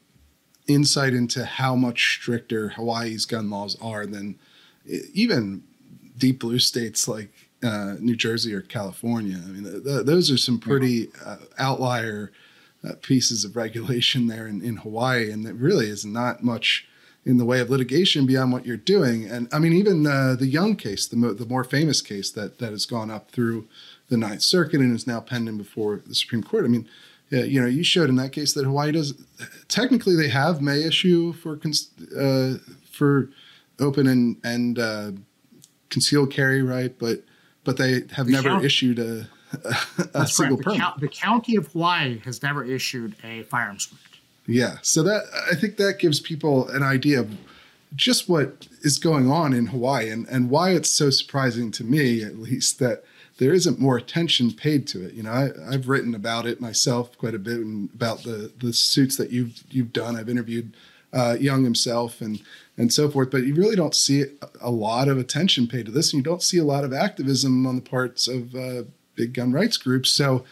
insight into how much stricter Hawaii's gun laws are than even deep blue states like uh, New Jersey or California. I mean, th th those are some pretty uh, outlier uh, pieces of regulation there in, in Hawaii. And it really is not much in the way of litigation beyond what you're doing. And I mean, even uh, the Young case, the, mo- the more famous case that, that has gone up through the Ninth Circuit and is now pending before the Supreme Court. I mean, yeah, you know, you showed in that case that Hawaii does technically they have may issue for uh, for open and and uh, concealed carry, right? But but they have the never county, issued a, a, a single correct. permit. The, the county of Hawaii has never issued a firearms permit. Yeah, so that I think that gives people an idea of just what is going on in Hawaii and and why it's so surprising to me, at least, that there isn't more attention paid to it. You know, I, I've written about it myself quite a bit and about the, the suits that you've you've done. I've interviewed uh, Young himself and and so forth, but you really don't see a lot of attention paid to this, and you don't see a lot of activism on the parts of uh, big gun rights groups. So,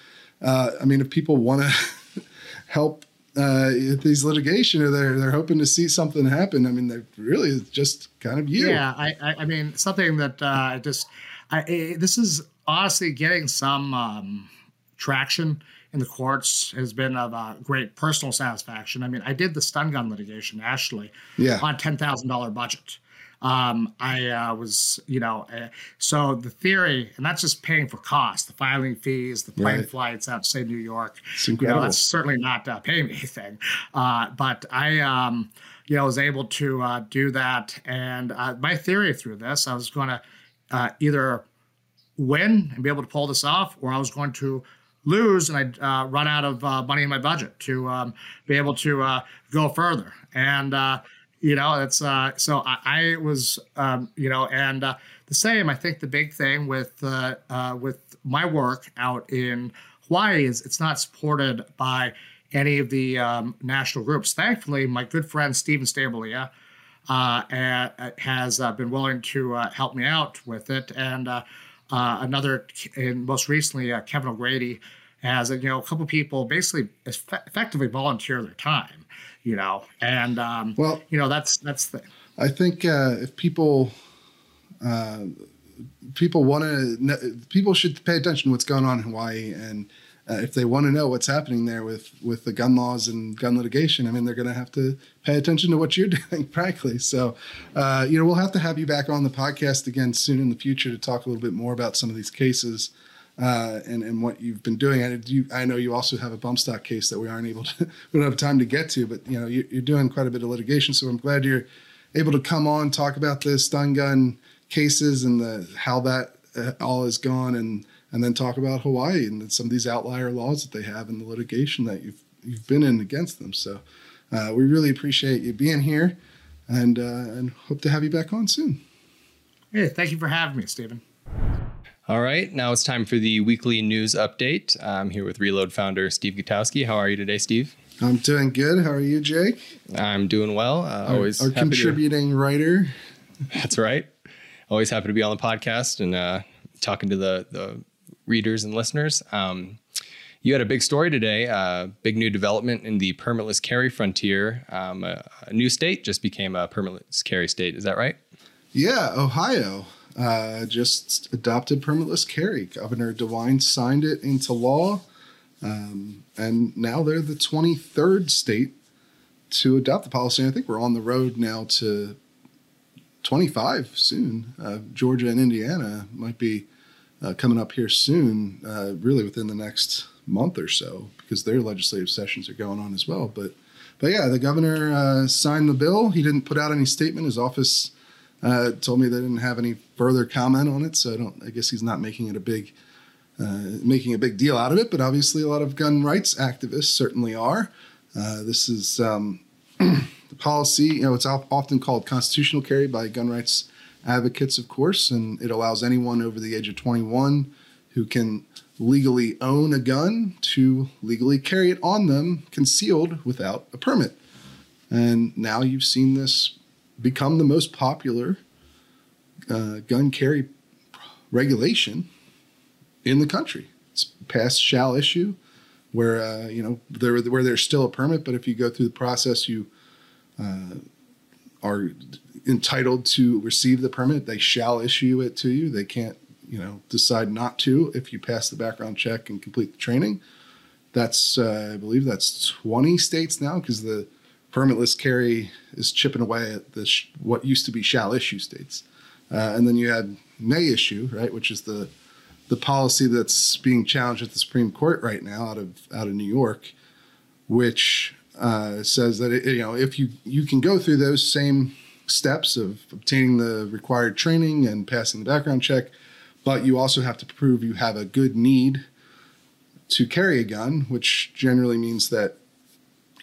uh, I mean, if people want to help uh, these litigation, or they're they're hoping to see something happen, I mean, they're really just kind of you. Yeah, I I, I mean something that uh, just I, it, this is. Honestly, getting some um, traction in the courts has been of uh, great personal satisfaction. I mean, I did the stun gun litigation nationally yeah. on ten thousand dollars budget. Um, I uh, was, you know, uh, so the theory, and that's just paying for costs, the filing fees, the plane right. flights out to, say, New York. It's incredible. You know, that's certainly not uh, paying me anything. Uh, but I, um, you know, was able to uh, do that. And uh, my theory through this, I was going to uh, either win and be able to pull this off, or I was going to lose and I'd uh, run out of uh, money in my budget to um, be able to uh, go further. And, uh, you know, it's uh, so I, I was, um, you know, and uh, the same, I think the big thing with uh, uh, with my work out in Hawaii is it's not supported by any of the um, national groups. Thankfully, my good friend, Stephen Stamboulieh, uh, has uh, been willing to uh, help me out with it. And, uh, Uh, another, and most recently, uh, Kevin O'Grady, has you know a couple people basically effectively volunteer their time, you know, and um, well, you know that's that's the. I think uh, if people uh, people want to, people should pay attention to what's going on in Hawaii, and uh, if they want to know what's happening there with with the gun laws and gun litigation, I mean, they're going to have to pay attention to what you're doing, frankly. So, uh, you know, we'll have to have you back on the podcast again soon in the future to talk a little bit more about some of these cases uh, and and what you've been doing. I, you, I know you also have a bump stock case that we aren't able to, we don't have time to get to, but you know, you, you're doing quite a bit of litigation. So I'm glad you're able to come on, talk about the stun gun cases and the how that uh, all is gone and. And then talk about Hawaii and some of these outlier laws that they have and the litigation that you've you've been in against them. So uh, we really appreciate you being here, and uh, and hope to have you back on soon. Hey, thank you for having me, Stephen. All right, now it's time for the weekly news update. I'm here with Reload founder Steve Gutowski. How are you today, Steve? I'm doing good. How are you, Jake? I'm doing well. Uh, our, always our happy contributing to... writer. That's right. Always happy to be on the podcast and uh, talking to the the. readers and listeners. Um, you had a big story today, uh, big new development in the permitless carry frontier. Um, a, a new state just became a permitless carry state. Is that right? Yeah. Ohio uh, just adopted permitless carry. Governor DeWine signed it into law. Um, and now they're the twenty-third state to adopt the policy. And I think we're on the road now to twenty-five soon. Uh, Georgia and Indiana might be Uh, coming up here soon, uh, really within the next month or so, because their legislative sessions are going on as well. But, but yeah, the governor uh, signed the bill. He didn't put out any statement. His office uh, told me they didn't have any further comment on it. So I don't. I guess he's not making it a big, uh, making a big deal out of it. But obviously, a lot of gun rights activists certainly are. Uh, this is um, the policy. You know, it's often called constitutional carry by gun rights advocates, of course, and it allows anyone over the age of twenty-one who can legally own a gun to legally carry it on them concealed without a permit. And now you've seen this become the most popular uh, gun carry regulation in the country. It's passed shall issue, where uh, you know there where there's still a permit, but if you go through the process, you uh, are entitled to receive the permit. They shall issue it to you. They can't, you know, decide not to if you pass the background check and complete the training. That's, uh, I believe that's twenty states now, because the permitless carry is chipping away at the sh- what used to be shall issue states. Uh, and then you had may issue, right, which is the the policy that's being challenged at the Supreme Court right now out of out of New York, which uh, says that, it, you know, if you, you can go through those same steps of obtaining the required training and passing the background check, but you also have to prove you have a good need to carry a gun, which generally means that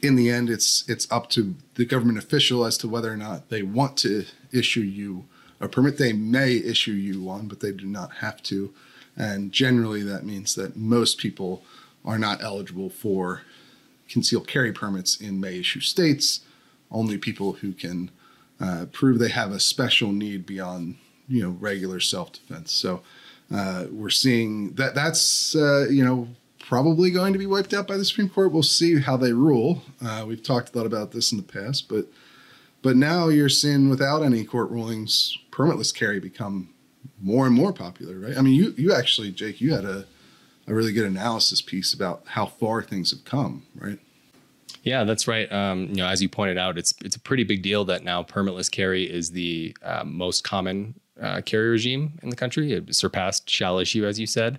in the end, it's it's up to the government official as to whether or not they want to issue you a permit. They may issue you one, but they do not have to. And generally, that means that most people are not eligible for concealed carry permits in may issue states. Only people who can uh, prove they have a special need beyond, you know, regular self-defense. So uh, we're seeing that that's, uh, you know, probably going to be wiped out by the Supreme Court. We'll see how they rule. Uh, we've talked a lot about this in the past, but but now you're seeing, without any court rulings, permitless carry become more and more popular, right? I mean, you you actually, Jake, you had a, a really good analysis piece about how far things have come, right? Yeah, that's right. Um, you know, as you pointed out, it's it's a pretty big deal that now permitless carry is the uh, most common uh, carry regime in the country. It surpassed shall issue, as you said.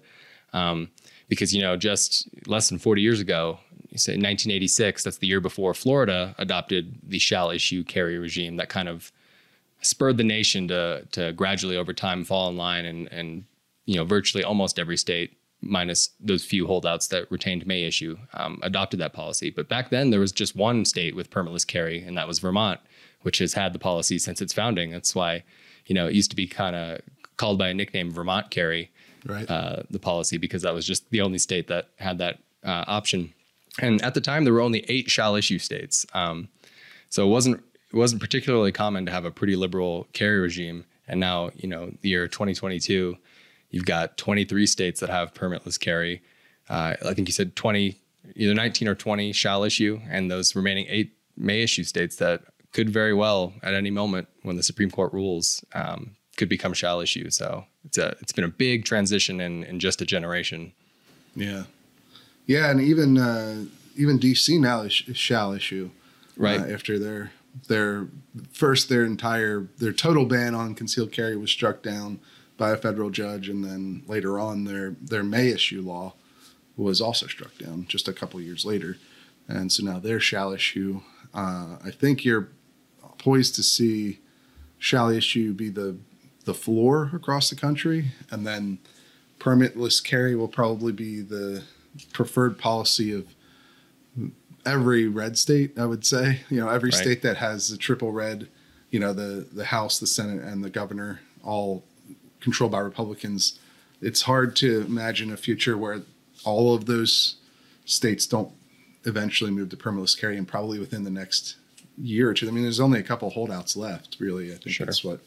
Um, Because, you know, just less than forty years ago, you say nineteen eighty-six, that's the year before Florida adopted the shall issue carry regime that kind of spurred the nation to to gradually over time fall in line. And, and you know, virtually almost every state, minus those few holdouts that retained may issue, um, adopted that policy. But back then there was just one state with permitless carry, and that was Vermont, which has had the policy since its founding. That's why, you know, it used to be kind of called by a nickname Vermont carry. Right. Uh, the policy, because that was just the only state that had that uh, option. And at the time, there were only eight shall issue states. Um, so it wasn't it wasn't particularly common to have a pretty liberal carry regime. And now, you know, the year twenty twenty-two, you've got twenty-three states that have permitless carry. Uh, I think you said twenty, either nineteen or twenty shall issue, and those remaining eight may issue states that could very well at any moment when the Supreme Court rules um, could become shall issue. So it's a, it's been a big transition in, in just a generation. Yeah. Yeah. And even, uh, even D C now is, is shall issue, right? Uh, after their, their first, their entire, their total ban on concealed carry was struck down by a federal judge. And then later on their, their may issue law was also struck down just a couple of years later. And so now they're shall issue. Uh, I think you're poised to see shall issue be the, the floor across the country, and then permitless carry will probably be the preferred policy of every red state, I would say. You know, every right. state that has the triple red, you know, the, the House, the Senate, and the governor all controlled by Republicans. It's hard to imagine a future where all of those states don't eventually move to permitless carry, and probably within the next year or two. I mean, there's only a couple holdouts left, really. I think sure. that's what...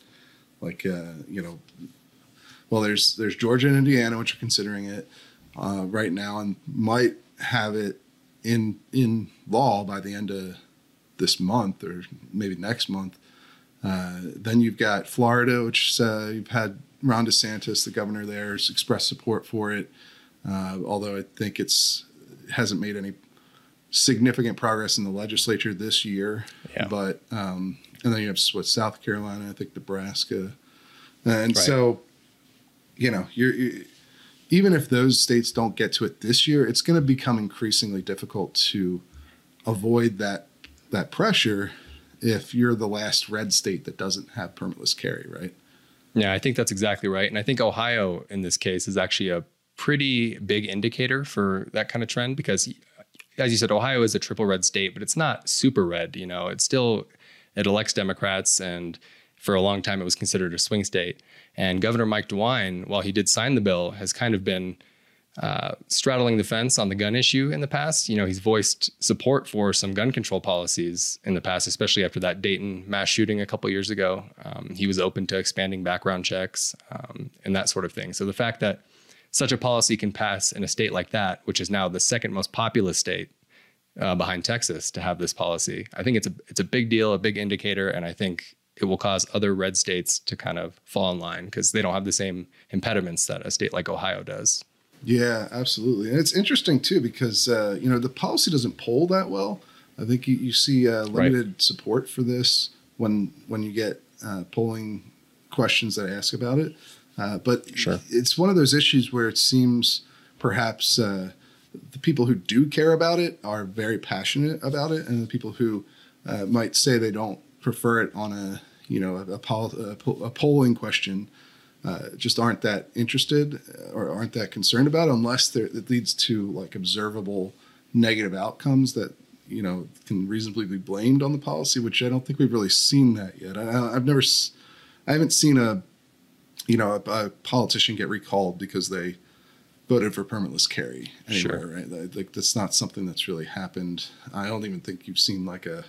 Like, uh, you know, well, there's there's Georgia and Indiana, which are considering it uh, right now and might have it in in law by the end of this month or maybe next month. Uh, then you've got Florida, which uh, you've had Ron DeSantis, the governor there, has expressed support for it, uh, although I think it's hasn't made any significant progress in the legislature this year. Yeah. But um and then you have what, South Carolina, I think Nebraska. And right. so, you know, you're, you're, even if those states don't get to it this year, it's going to become increasingly difficult to avoid that that pressure if you're the last red state that doesn't have permitless carry, right? Yeah, I think that's exactly right. And I think Ohio in this case is actually a pretty big indicator for that kind of trend because, as you said, Ohio is a triple red state, but it's not super red. You know, it's still... It elects Democrats, and for a long time it was considered a swing state. And Governor Mike DeWine, while he did sign the bill, has kind of been uh, straddling the fence on the gun issue in the past. You know, he's voiced support for some gun control policies in the past, especially after that Dayton mass shooting a couple years ago. Um, he was open to expanding background checks um, and that sort of thing. So the fact that such a policy can pass in a state like that, which is now the second most populous state, Uh, behind Texas, to have this policy, I think it's a it's a big deal, a big indicator, and I think it will cause other red states to kind of fall in line because they don't have the same impediments that a state like Ohio does. Yeah, absolutely. And it's interesting, too, because, uh, you know, the policy doesn't poll that well. I think you, you see uh, limited right. support for this when when you get uh, polling questions that ask about it. Uh, but sure. it's one of those issues where it seems perhaps uh, the people who do care about it are very passionate about it. And the people who uh, might say they don't prefer it on a, you know, a, a, pol- a, po- a polling question Uh, just aren't that interested or aren't that concerned about it unless it leads to like observable negative outcomes that, you know, can reasonably be blamed on the policy, which I don't think we've really seen that yet. I, I've never, I haven't seen a, you know, a, a politician get recalled because they voted for permitless carry anywhere, sure. right? Like that's not something that's really happened. I don't even think you've seen like a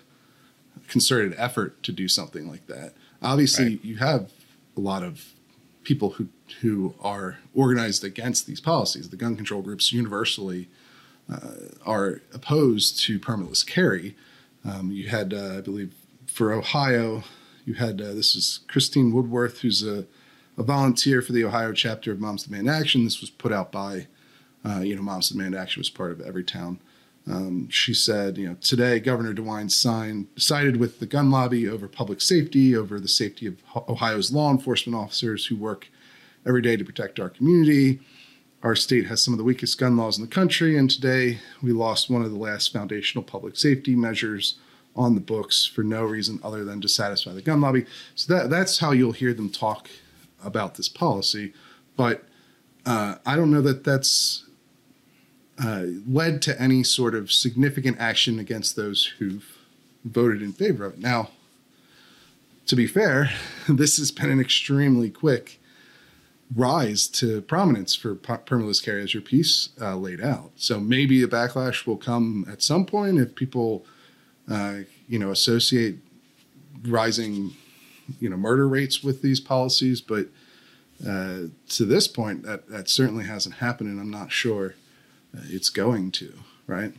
concerted effort to do something like that. Obviously right. you have a lot of people who, who are organized against these policies. The gun control groups universally uh, are opposed to permitless carry. Um, you had, uh, I believe, for Ohio, you had, uh, this is Christine Woodworth, who's a, a volunteer for the Ohio chapter of Moms Demand Action. This was put out by, uh, you know, Moms Demand Action was part of every town. Um, she said, you know, today, Governor DeWine signed, sided with the gun lobby over public safety, over the safety of Ohio's law enforcement officers who work every day to protect our community. Our state has some of the weakest gun laws in the country. And today we lost one of the last foundational public safety measures on the books for no reason other than to satisfy the gun lobby. So that, that's how you'll hear them talk about this policy. But uh, I don't know that that's Uh, led to any sort of significant action against those who've voted in favor of it. Now, to be fair, this has been an extremely quick rise to prominence for permitless carry, as your piece uh, laid out. So maybe a backlash will come at some point if people, uh, you know, associate rising, you know, murder rates with these policies. But uh, to this point, that, that certainly hasn't happened, and I'm not sure it's going to, right?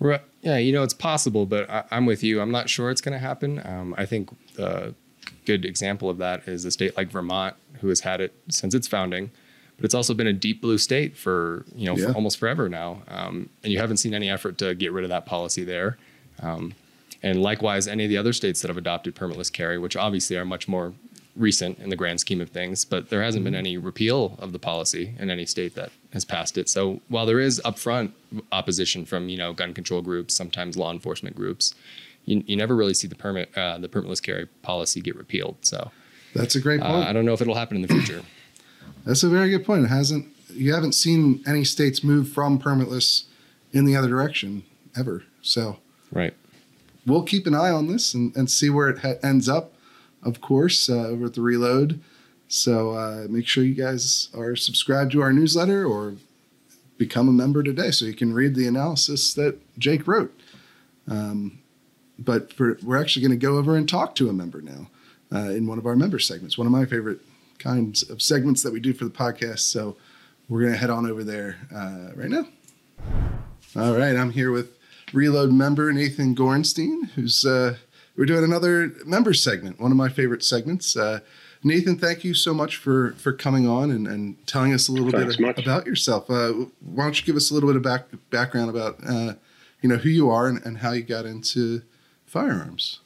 Right. Yeah, you know, it's possible, but I, I'm with you. I'm not sure it's going to happen. Um, I think a good example of that is a state like Vermont, who has had it since its founding, but it's also been a deep blue state for, you know, yeah. for almost forever now. Um, and you haven't seen any effort to get rid of that policy there. Um, and likewise, any of the other states that have adopted permitless carry, which obviously are much more recent in the grand scheme of things, but there hasn't been any repeal of the policy in any state that has passed it. So while there is upfront opposition from, you know, gun control groups, sometimes law enforcement groups, you, you never really see the permit, uh, the permitless carry policy get repealed. So that's a great point. Uh, I don't know if it'll happen in the future. That's a very good point. It hasn't, you haven't seen any states move from permitless in the other direction ever. So right. We'll keep an eye on this and, and see where it ha- ends up. Of course, uh, over at The Reload. So uh, make sure you guys are subscribed to our newsletter or become a member today so you can read the analysis that Jake wrote. Um, but for, we're actually going to go over and talk to a member now uh, in one of our member segments, one of my favorite kinds of segments that we do for the podcast. So we're going to head on over there uh, right now. All right. I'm here with Reload member Nathan Gorenstein, who's uh, we're doing another member segment, one of my favorite segments. Uh, Nathan, thank you so much for, for coming on and, and telling us a little Thanks bit a, about yourself. Uh, why don't you give us a little bit of back, background about uh, you know, who you are and, and how you got into firearms?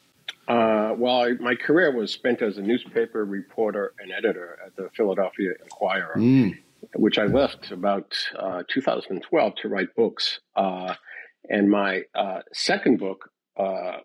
Uh, well, I, my career was spent as a newspaper reporter and editor at the Philadelphia Inquirer, mm. which I left about uh, two thousand twelve to write books. Uh, and my uh, second book uh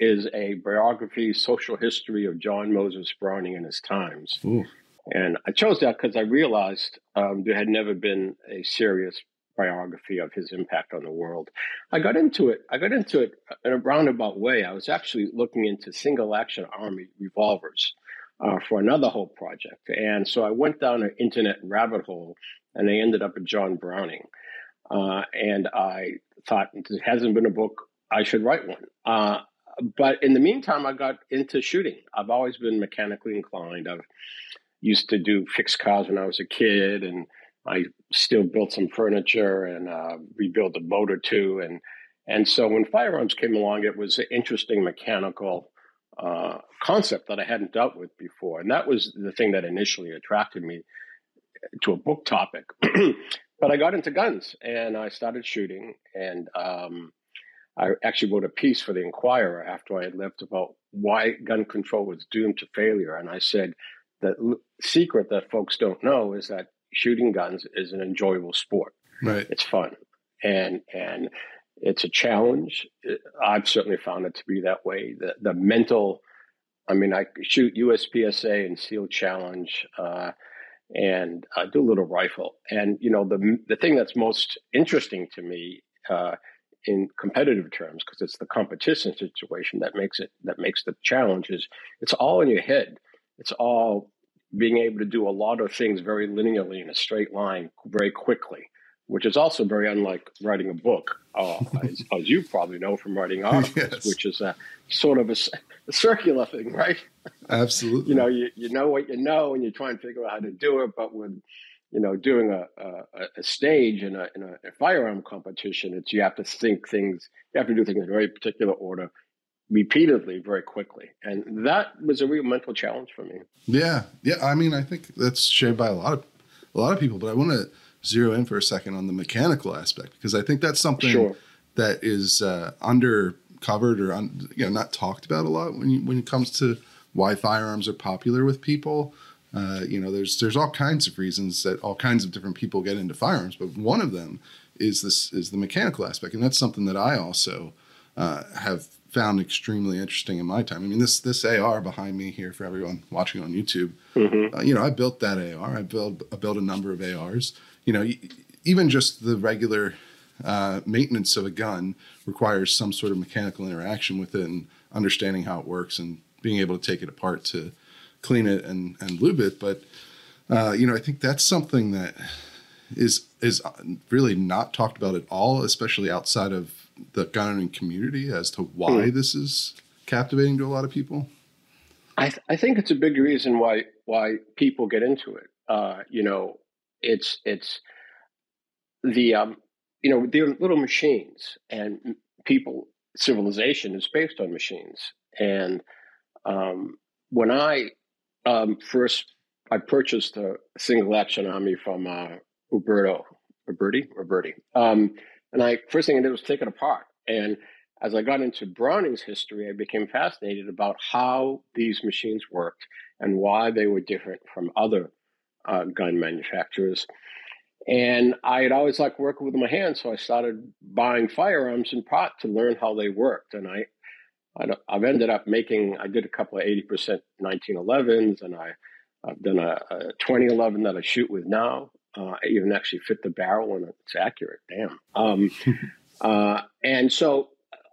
is a biography, social history of John Moses Browning and his times. Ooh. And I chose that because I realized um, there had never been a serious biography of his impact on the world. I got into it. I got into it in a roundabout way. I was actually looking into single action army revolvers uh, for another whole project. And so I went down an internet rabbit hole and I ended up at John Browning. Uh, and I thought, there hasn't been a book, I should write one. Uh, But in the meantime, I got into shooting. I've always been mechanically inclined. I used to do fixed cars when I was a kid, and I still built some furniture and uh, rebuilt a boat or two. And and so when firearms came along, it was an interesting mechanical uh, concept that I hadn't dealt with before. And that was the thing that initially attracted me to a book topic. But I got into guns and I started shooting, and um, I actually wrote a piece for the Inquirer after I had left about why gun control was doomed to failure. And I said the l- secret that folks don't know is that shooting guns is an enjoyable sport. Right. It's fun. And and it's a challenge. I've certainly found it to be that way. The the mental, I mean, I shoot U S P S A and SEAL Challenge, uh, and I do a little rifle. And, you know, the the thing that's most interesting to me uh, in competitive terms, because it's the competition situation that makes it, that makes the challenge, is it's all in your head. It's all being able to do a lot of things very linearly in a straight line very quickly, which is also very unlike writing a book, uh, as, as you probably know from writing articles, yes. which is a, sort of a, a circular thing, right? Absolutely. You know, you, you know what you know, and you try and figure out how to do it. But when, you know, doing a, a, a stage in, a, in a, a firearm competition, it's you have to think things, you have to do things in a very particular order, repeatedly, very quickly. And that was a real mental challenge for me. Yeah. Yeah. I mean, I think that's shared by a lot of a lot of people, but I want to zero in for a second on the mechanical aspect, because I think that's something sure. that is uh, undercovered or un- you know, not talked about a lot when you, when it comes to why firearms are popular with people. Uh, you know, there's there's all kinds of reasons that all kinds of different people get into firearms, but one of them is this is the mechanical aspect, and that's something that I also uh, have found extremely interesting in my time. I mean, this this A R behind me here for everyone watching on YouTube, mm-hmm. uh, you know, I built that A R. I built I built a number of A Rs. You know, even just the regular uh, maintenance of a gun requires some sort of mechanical interaction with it and understanding how it works and being able to take it apart to clean it and, and lube it. But, uh, you know, I think that's something that is is really not talked about at all, especially outside of the gun owning community, as to why mm. this is captivating to a lot of people. I, th- I think it's a big reason why why people get into it, uh, you know. It's it's the, um, you know, they're little machines, and people, civilization is based on machines. And um, when I um, first, I purchased a single action army from uh, Roberto, Roberti, Roberti. Um, and I, first thing I did was take it apart. And as I got into Browning's history, I became fascinated about how these machines worked and why they were different from other Uh, gun manufacturers. And I had always liked working with my hands, so I started buying firearms in part to learn how they worked. And I, I I've ended up making, I did a couple of eighty percent nineteen elevens, and I, I've done a, a twenty eleven that I shoot with now. Uh, I even actually fit the barrel, and it's accurate. Damn. Um, uh, and so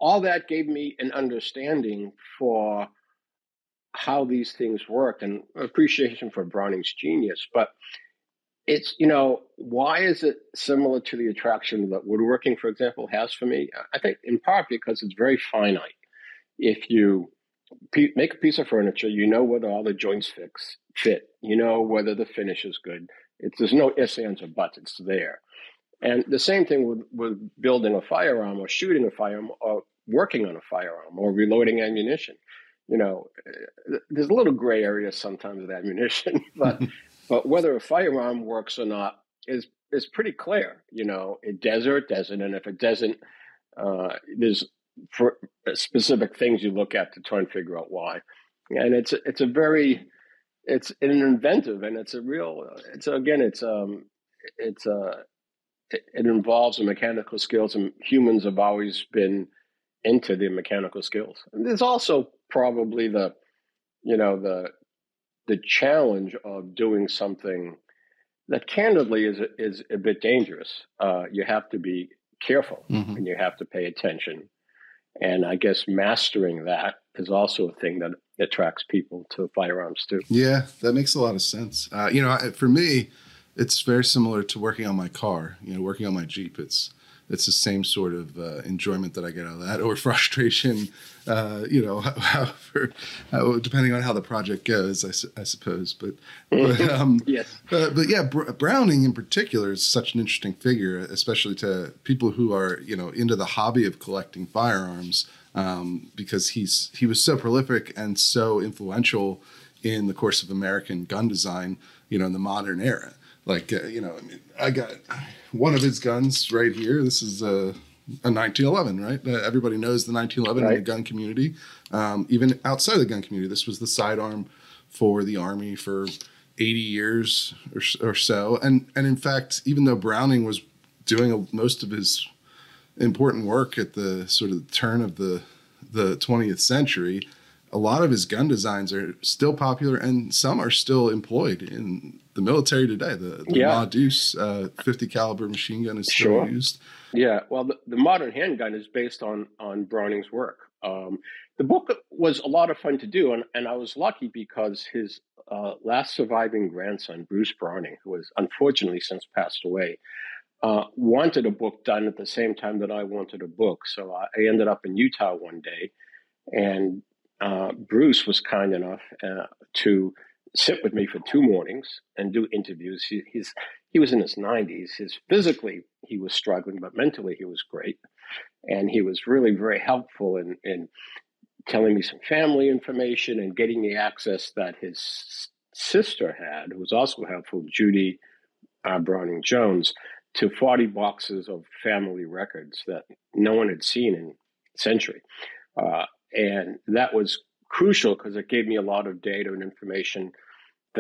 all that gave me an understanding for how these things work and appreciation for Browning's genius. But it's, you know, why is it similar to the attraction that woodworking, for example, has for me? I think in part because it's very finite. If you pe- make a piece of furniture, you know whether all the joints fix fit, you know whether the finish is good. It's, there's no ifs, ands, or buts, it's there. And the same thing with, with building a firearm or shooting a firearm or working on a firearm or reloading ammunition. You know, there's a little gray area sometimes with ammunition, but but whether a firearm works or not is is pretty clear. You know, it does or it doesn't, and if it doesn't, uh, there's for specific things you look at to try and figure out why. And it's it's a very it's an inventive, and it's a real it's again it's um it's a it, it involves the mechanical skills, and humans have always been into the mechanical skills. And there's also probably the, you know, the the challenge of doing something that candidly is is a bit dangerous. Uh, you have to be careful, mm-hmm. and you have to pay attention. And I guess mastering that is also a thing that attracts people to firearms too. Yeah, that makes a lot of sense. Uh, you know, for me, it's very similar to working on my car. You know, working on my Jeep, it's. It's the same sort of uh, enjoyment that I get out of that, or frustration, uh, you know, however, how, depending on how the project goes, I, su- I suppose. But but, um, yes. but, but yeah, Br- Browning in particular is such an interesting figure, especially to people who are, you know, into the hobby of collecting firearms, um, because he's he was so prolific and so influential in the course of American gun design, you know, in the modern era. Like, uh, you know, I mean, I got one of his guns right here. This is a, a nineteen eleven, right? Uh, everybody knows the nineteen eleven right. in the gun community. Um, even outside of the gun community, this was the sidearm for the Army for eighty years or, or so. And, and in fact, even though Browning was doing a, most of his important work at the sort of the turn of the, the twentieth century, a lot of his gun designs are still popular, and some are still employed in the military today. The, the yeah. Ma Deuce uh, fifty caliber machine gun is still sure. used. Yeah, well, the, the modern handgun is based on on Browning's work. Um, the book was a lot of fun to do, and, and I was lucky because his uh, last surviving grandson, Bruce Browning, who has unfortunately since passed away, uh, wanted a book done at the same time that I wanted a book. So I, I ended up in Utah one day, and Uh, Bruce was kind enough uh, to sit with me for two mornings and do interviews. He, he's, he was in his nineties. His, physically, he was struggling, but mentally he was great. And he was really very helpful in, in telling me some family information and getting the access that his sister had, who was also helpful, Judy uh, Browning Jones, to forty boxes of family records that no one had seen in a century. Uh, And that was crucial because it gave me a lot of data and information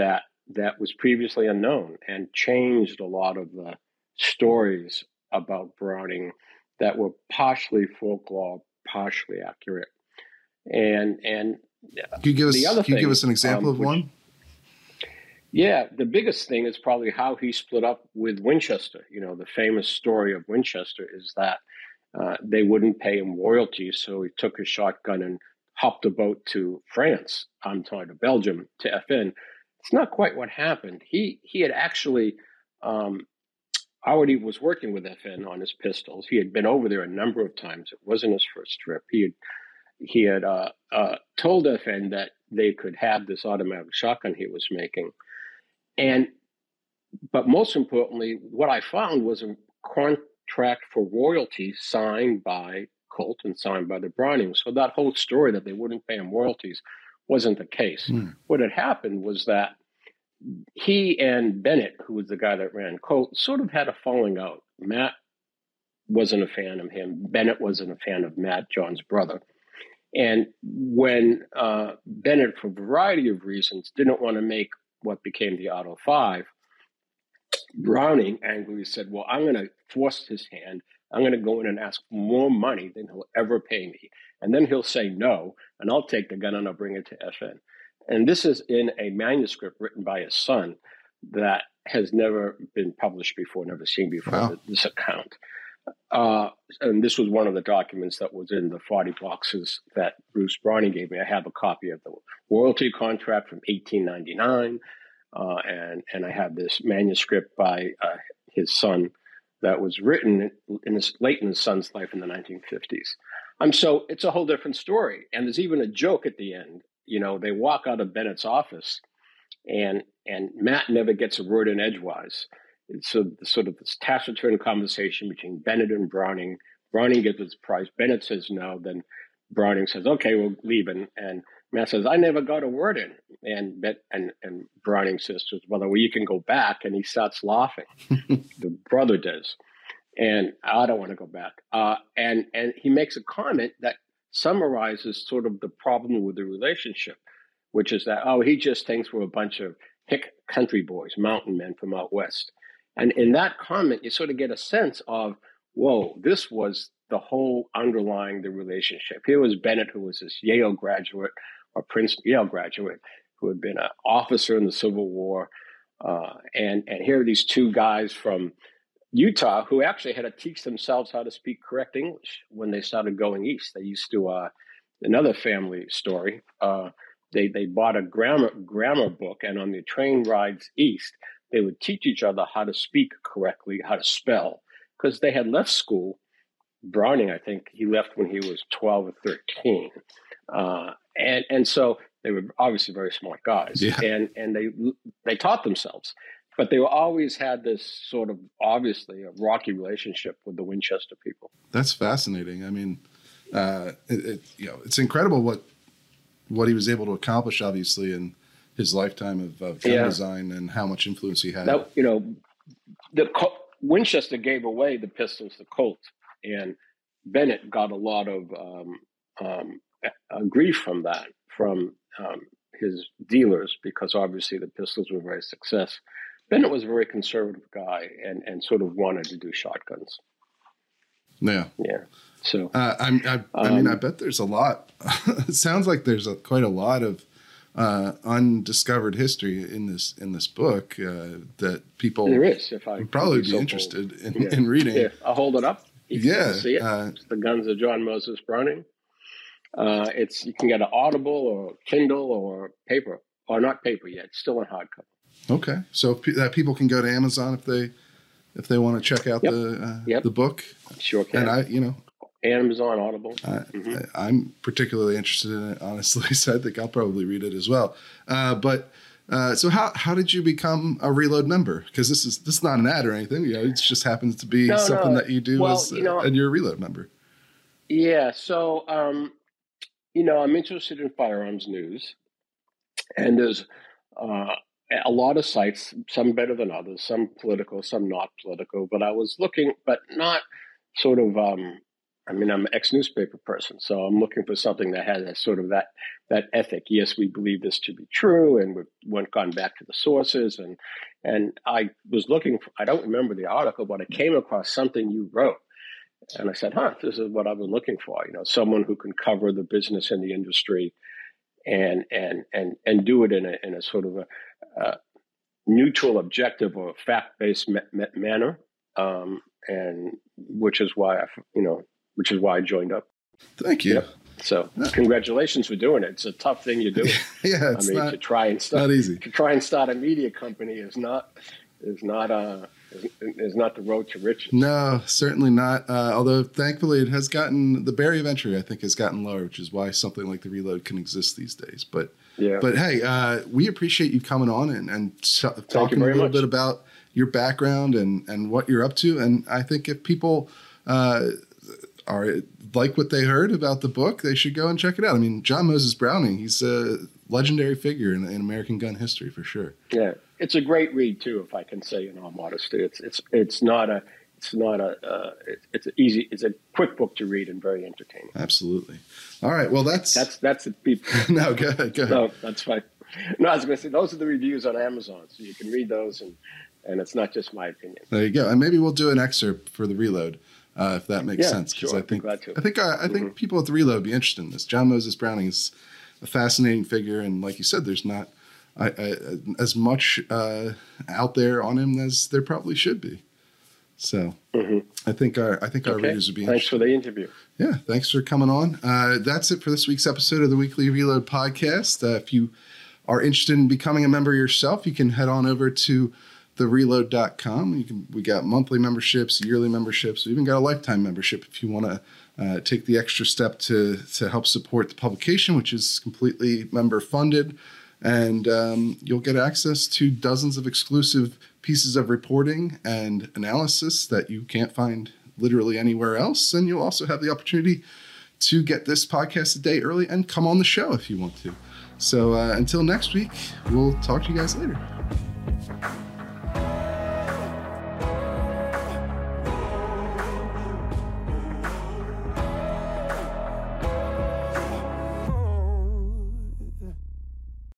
that that was previously unknown and changed a lot of the stories about Browning that were partially folklore, partially accurate. And and can you give us, the other can thing, you give us an example um, of which, one? Yeah, the biggest thing is probably how he split up with Winchester. You know, the famous story of Winchester is that Uh, they wouldn't pay him royalties, so he took his shotgun and hopped a boat to France. I'm sorry, to Belgium, to F N. It's not quite what happened. He he had actually um, already was working with F N on his pistols. He had been over there a number of times. It wasn't his first trip. He had he had uh, uh, told F N that they could have this automatic shotgun he was making, and but most importantly, what I found was a quant. Tract for royalty signed by Colt and signed by the Browning. So that whole story that they wouldn't pay him royalties wasn't the case. Mm. What had happened was that he and Bennett, who was the guy that ran Colt, sort of had a falling out. Matt wasn't a fan of him. Bennett wasn't a fan of Matt, John's brother. And when uh, Bennett, for a variety of reasons, didn't want to make what became the Auto Five, Browning angrily said, well, I'm going to force his hand. I'm going to go in and ask more money than he'll ever pay me. And then he'll say no, and I'll take the gun and I'll bring it to F N. And this is in a manuscript written by his son that has never been published before, never seen before, wow. this account. Uh, and this was one of the documents that was in the forty boxes that Bruce Browning gave me. I have a copy of the royalty contract from eighteen ninety-nine. Uh, and, and I have this manuscript by uh, his son that was written in his, late in his son's life in the nineteen fifties. Um, so it's a whole different story. And there's even a joke at the end. You know, they walk out of Bennett's office and and Matt never gets a word in edgewise. It's a, sort of this taciturn conversation between Bennett and Browning. Browning gets his prize. Bennett says no. Then Browning says, okay, we're leaving. And Matt says, I never got a word in. And and, and Browning says to his brother, well, you can go back. And he starts laughing. The brother does. And I don't want to go back. Uh, and, and he makes a comment that summarizes sort of the problem with the relationship, which is that, oh, he just thinks we're a bunch of hick country boys, mountain men from out west. And in that comment, you sort of get a sense of, whoa, this was the whole underlying the relationship. Here was Bennett, who was this Yale graduate, a Princeton Yale graduate who had been an officer in the Civil War. Uh, and, and here are these two guys from Utah who actually had to teach themselves how to speak correct English when they started going east. They used to, uh, another family story, uh, they, they bought a grammar, grammar book, and on the train rides east, they would teach each other how to speak correctly, how to spell, because they had left school. Browning, I think he left when he was twelve or thirteen. Uh, and, and so they were obviously very smart guys, yeah. and, and they, they taught themselves, but they were always had this sort of obviously a rocky relationship with the Winchester people. That's fascinating. I mean, uh, it, it, you know, it's incredible what, what he was able to accomplish, obviously, and his lifetime of uh, gun yeah. design and how much influence he had. Now, you know, the Col- Winchester gave away the pistols to Colt, and Bennett got a lot of um, um, uh, grief from that, from um, his dealers, because obviously the pistols were very successful. Bennett was a very conservative guy and, and sort of wanted to do shotguns. Yeah. Yeah. So, uh, I'm, I, um, I mean, I bet there's a lot, it sounds like there's a, quite a lot of, uh, undiscovered history in this, in this book, uh, that people there is, if I would probably be so interested in, yeah. in reading. Yeah. I'll hold it up. You yeah. See it. Uh, it's The Guns of John Moses Browning. Uh, it's, you can get an Audible or Kindle or paper, or not paper yet. It's still in hardcover. Okay. So pe- that people can go to Amazon if they, if they want to check out yep. the, uh, yep. the book. Sure can. And I, you know, Amazon, Audible. I, mm-hmm. I, I'm particularly interested in it, honestly. So I think I'll probably read it as well. Uh, but, uh, so how, how did you become a Reload member? Cause this is, this is not an ad or anything, you know, it just happens to be no, something no. that you do well, as, you know, and you're a Reload member. Yeah. So, um, you know, I'm interested in firearms news, and there's, uh, a lot of sites, some better than others, some political, some not political, but I was looking, but not sort of, um, I mean, I'm an ex-newspaper person, so I'm looking for something that has a sort of that that ethic. Yes, we believe this to be true, and we've went gone back to the sources, and and I was looking for, I don't remember the article, but I came across something you wrote, and I said, huh, this is what I've been looking for, you know, someone who can cover the business and the industry and and and and do it in a in a sort of a Uh, neutral, objective, or fact-based ma- ma- manner, um, and which is why I, you know, which is why I joined up. Thank you. Yep. So, no. Congratulations for doing it. It's a tough thing you do. yeah, it's I mean, not, to try and start, not easy. To try and start a media company is not is not uh is, is not the road to riches. No, certainly not. Uh, although, thankfully, it has gotten the barrier of entry, I think, has gotten lower, which is why something like the Reload can exist these days. But Yeah. But hey, uh, we appreciate you coming on and, and t- talking a little much. bit about your background and, and what you're up to. And I think if people uh, are like what they heard about the book, they should go and check it out. I mean, John Moses Browning, he's a legendary figure in, in American gun history for sure. Yeah, it's a great read too, if I can say in all modesty. It's it's it's not a it's not a uh, it's an easy it's a quick book to read and very entertaining. Absolutely. All right. Well, that's that's that's the people. no, go ahead. Go ahead. No, that's fine. No, I was going to say those are the reviews on Amazon, so you can read those, and and it's not just my opinion. There you go. And maybe we'll do an excerpt for the Reload uh, if that makes yeah, sense, because sure. I think I think I, I mm-hmm. think people at the Reload would be interested in this. John Moses Browning is a fascinating figure, and like you said, there's not I, I, as much uh, out there on him as there probably should be. So mm-hmm. I think our I think okay. our readers would be thanks interested. Thanks for the interview. Yeah, thanks for coming on. Uh, that's it for this week's episode of the Weekly Reload Podcast. Uh, if you are interested in becoming a member yourself, you can head on over to the reload dot com. You can we got monthly memberships, yearly memberships. We even got a lifetime membership if you want to uh, take the extra step to to help support the publication, which is completely member funded. And um, you'll get access to dozens of exclusive pieces of reporting and analysis that you can't find literally anywhere else. And you'll also have the opportunity to get this podcast a day early and come on the show if you want to. So uh, until next week, we'll talk to you guys later.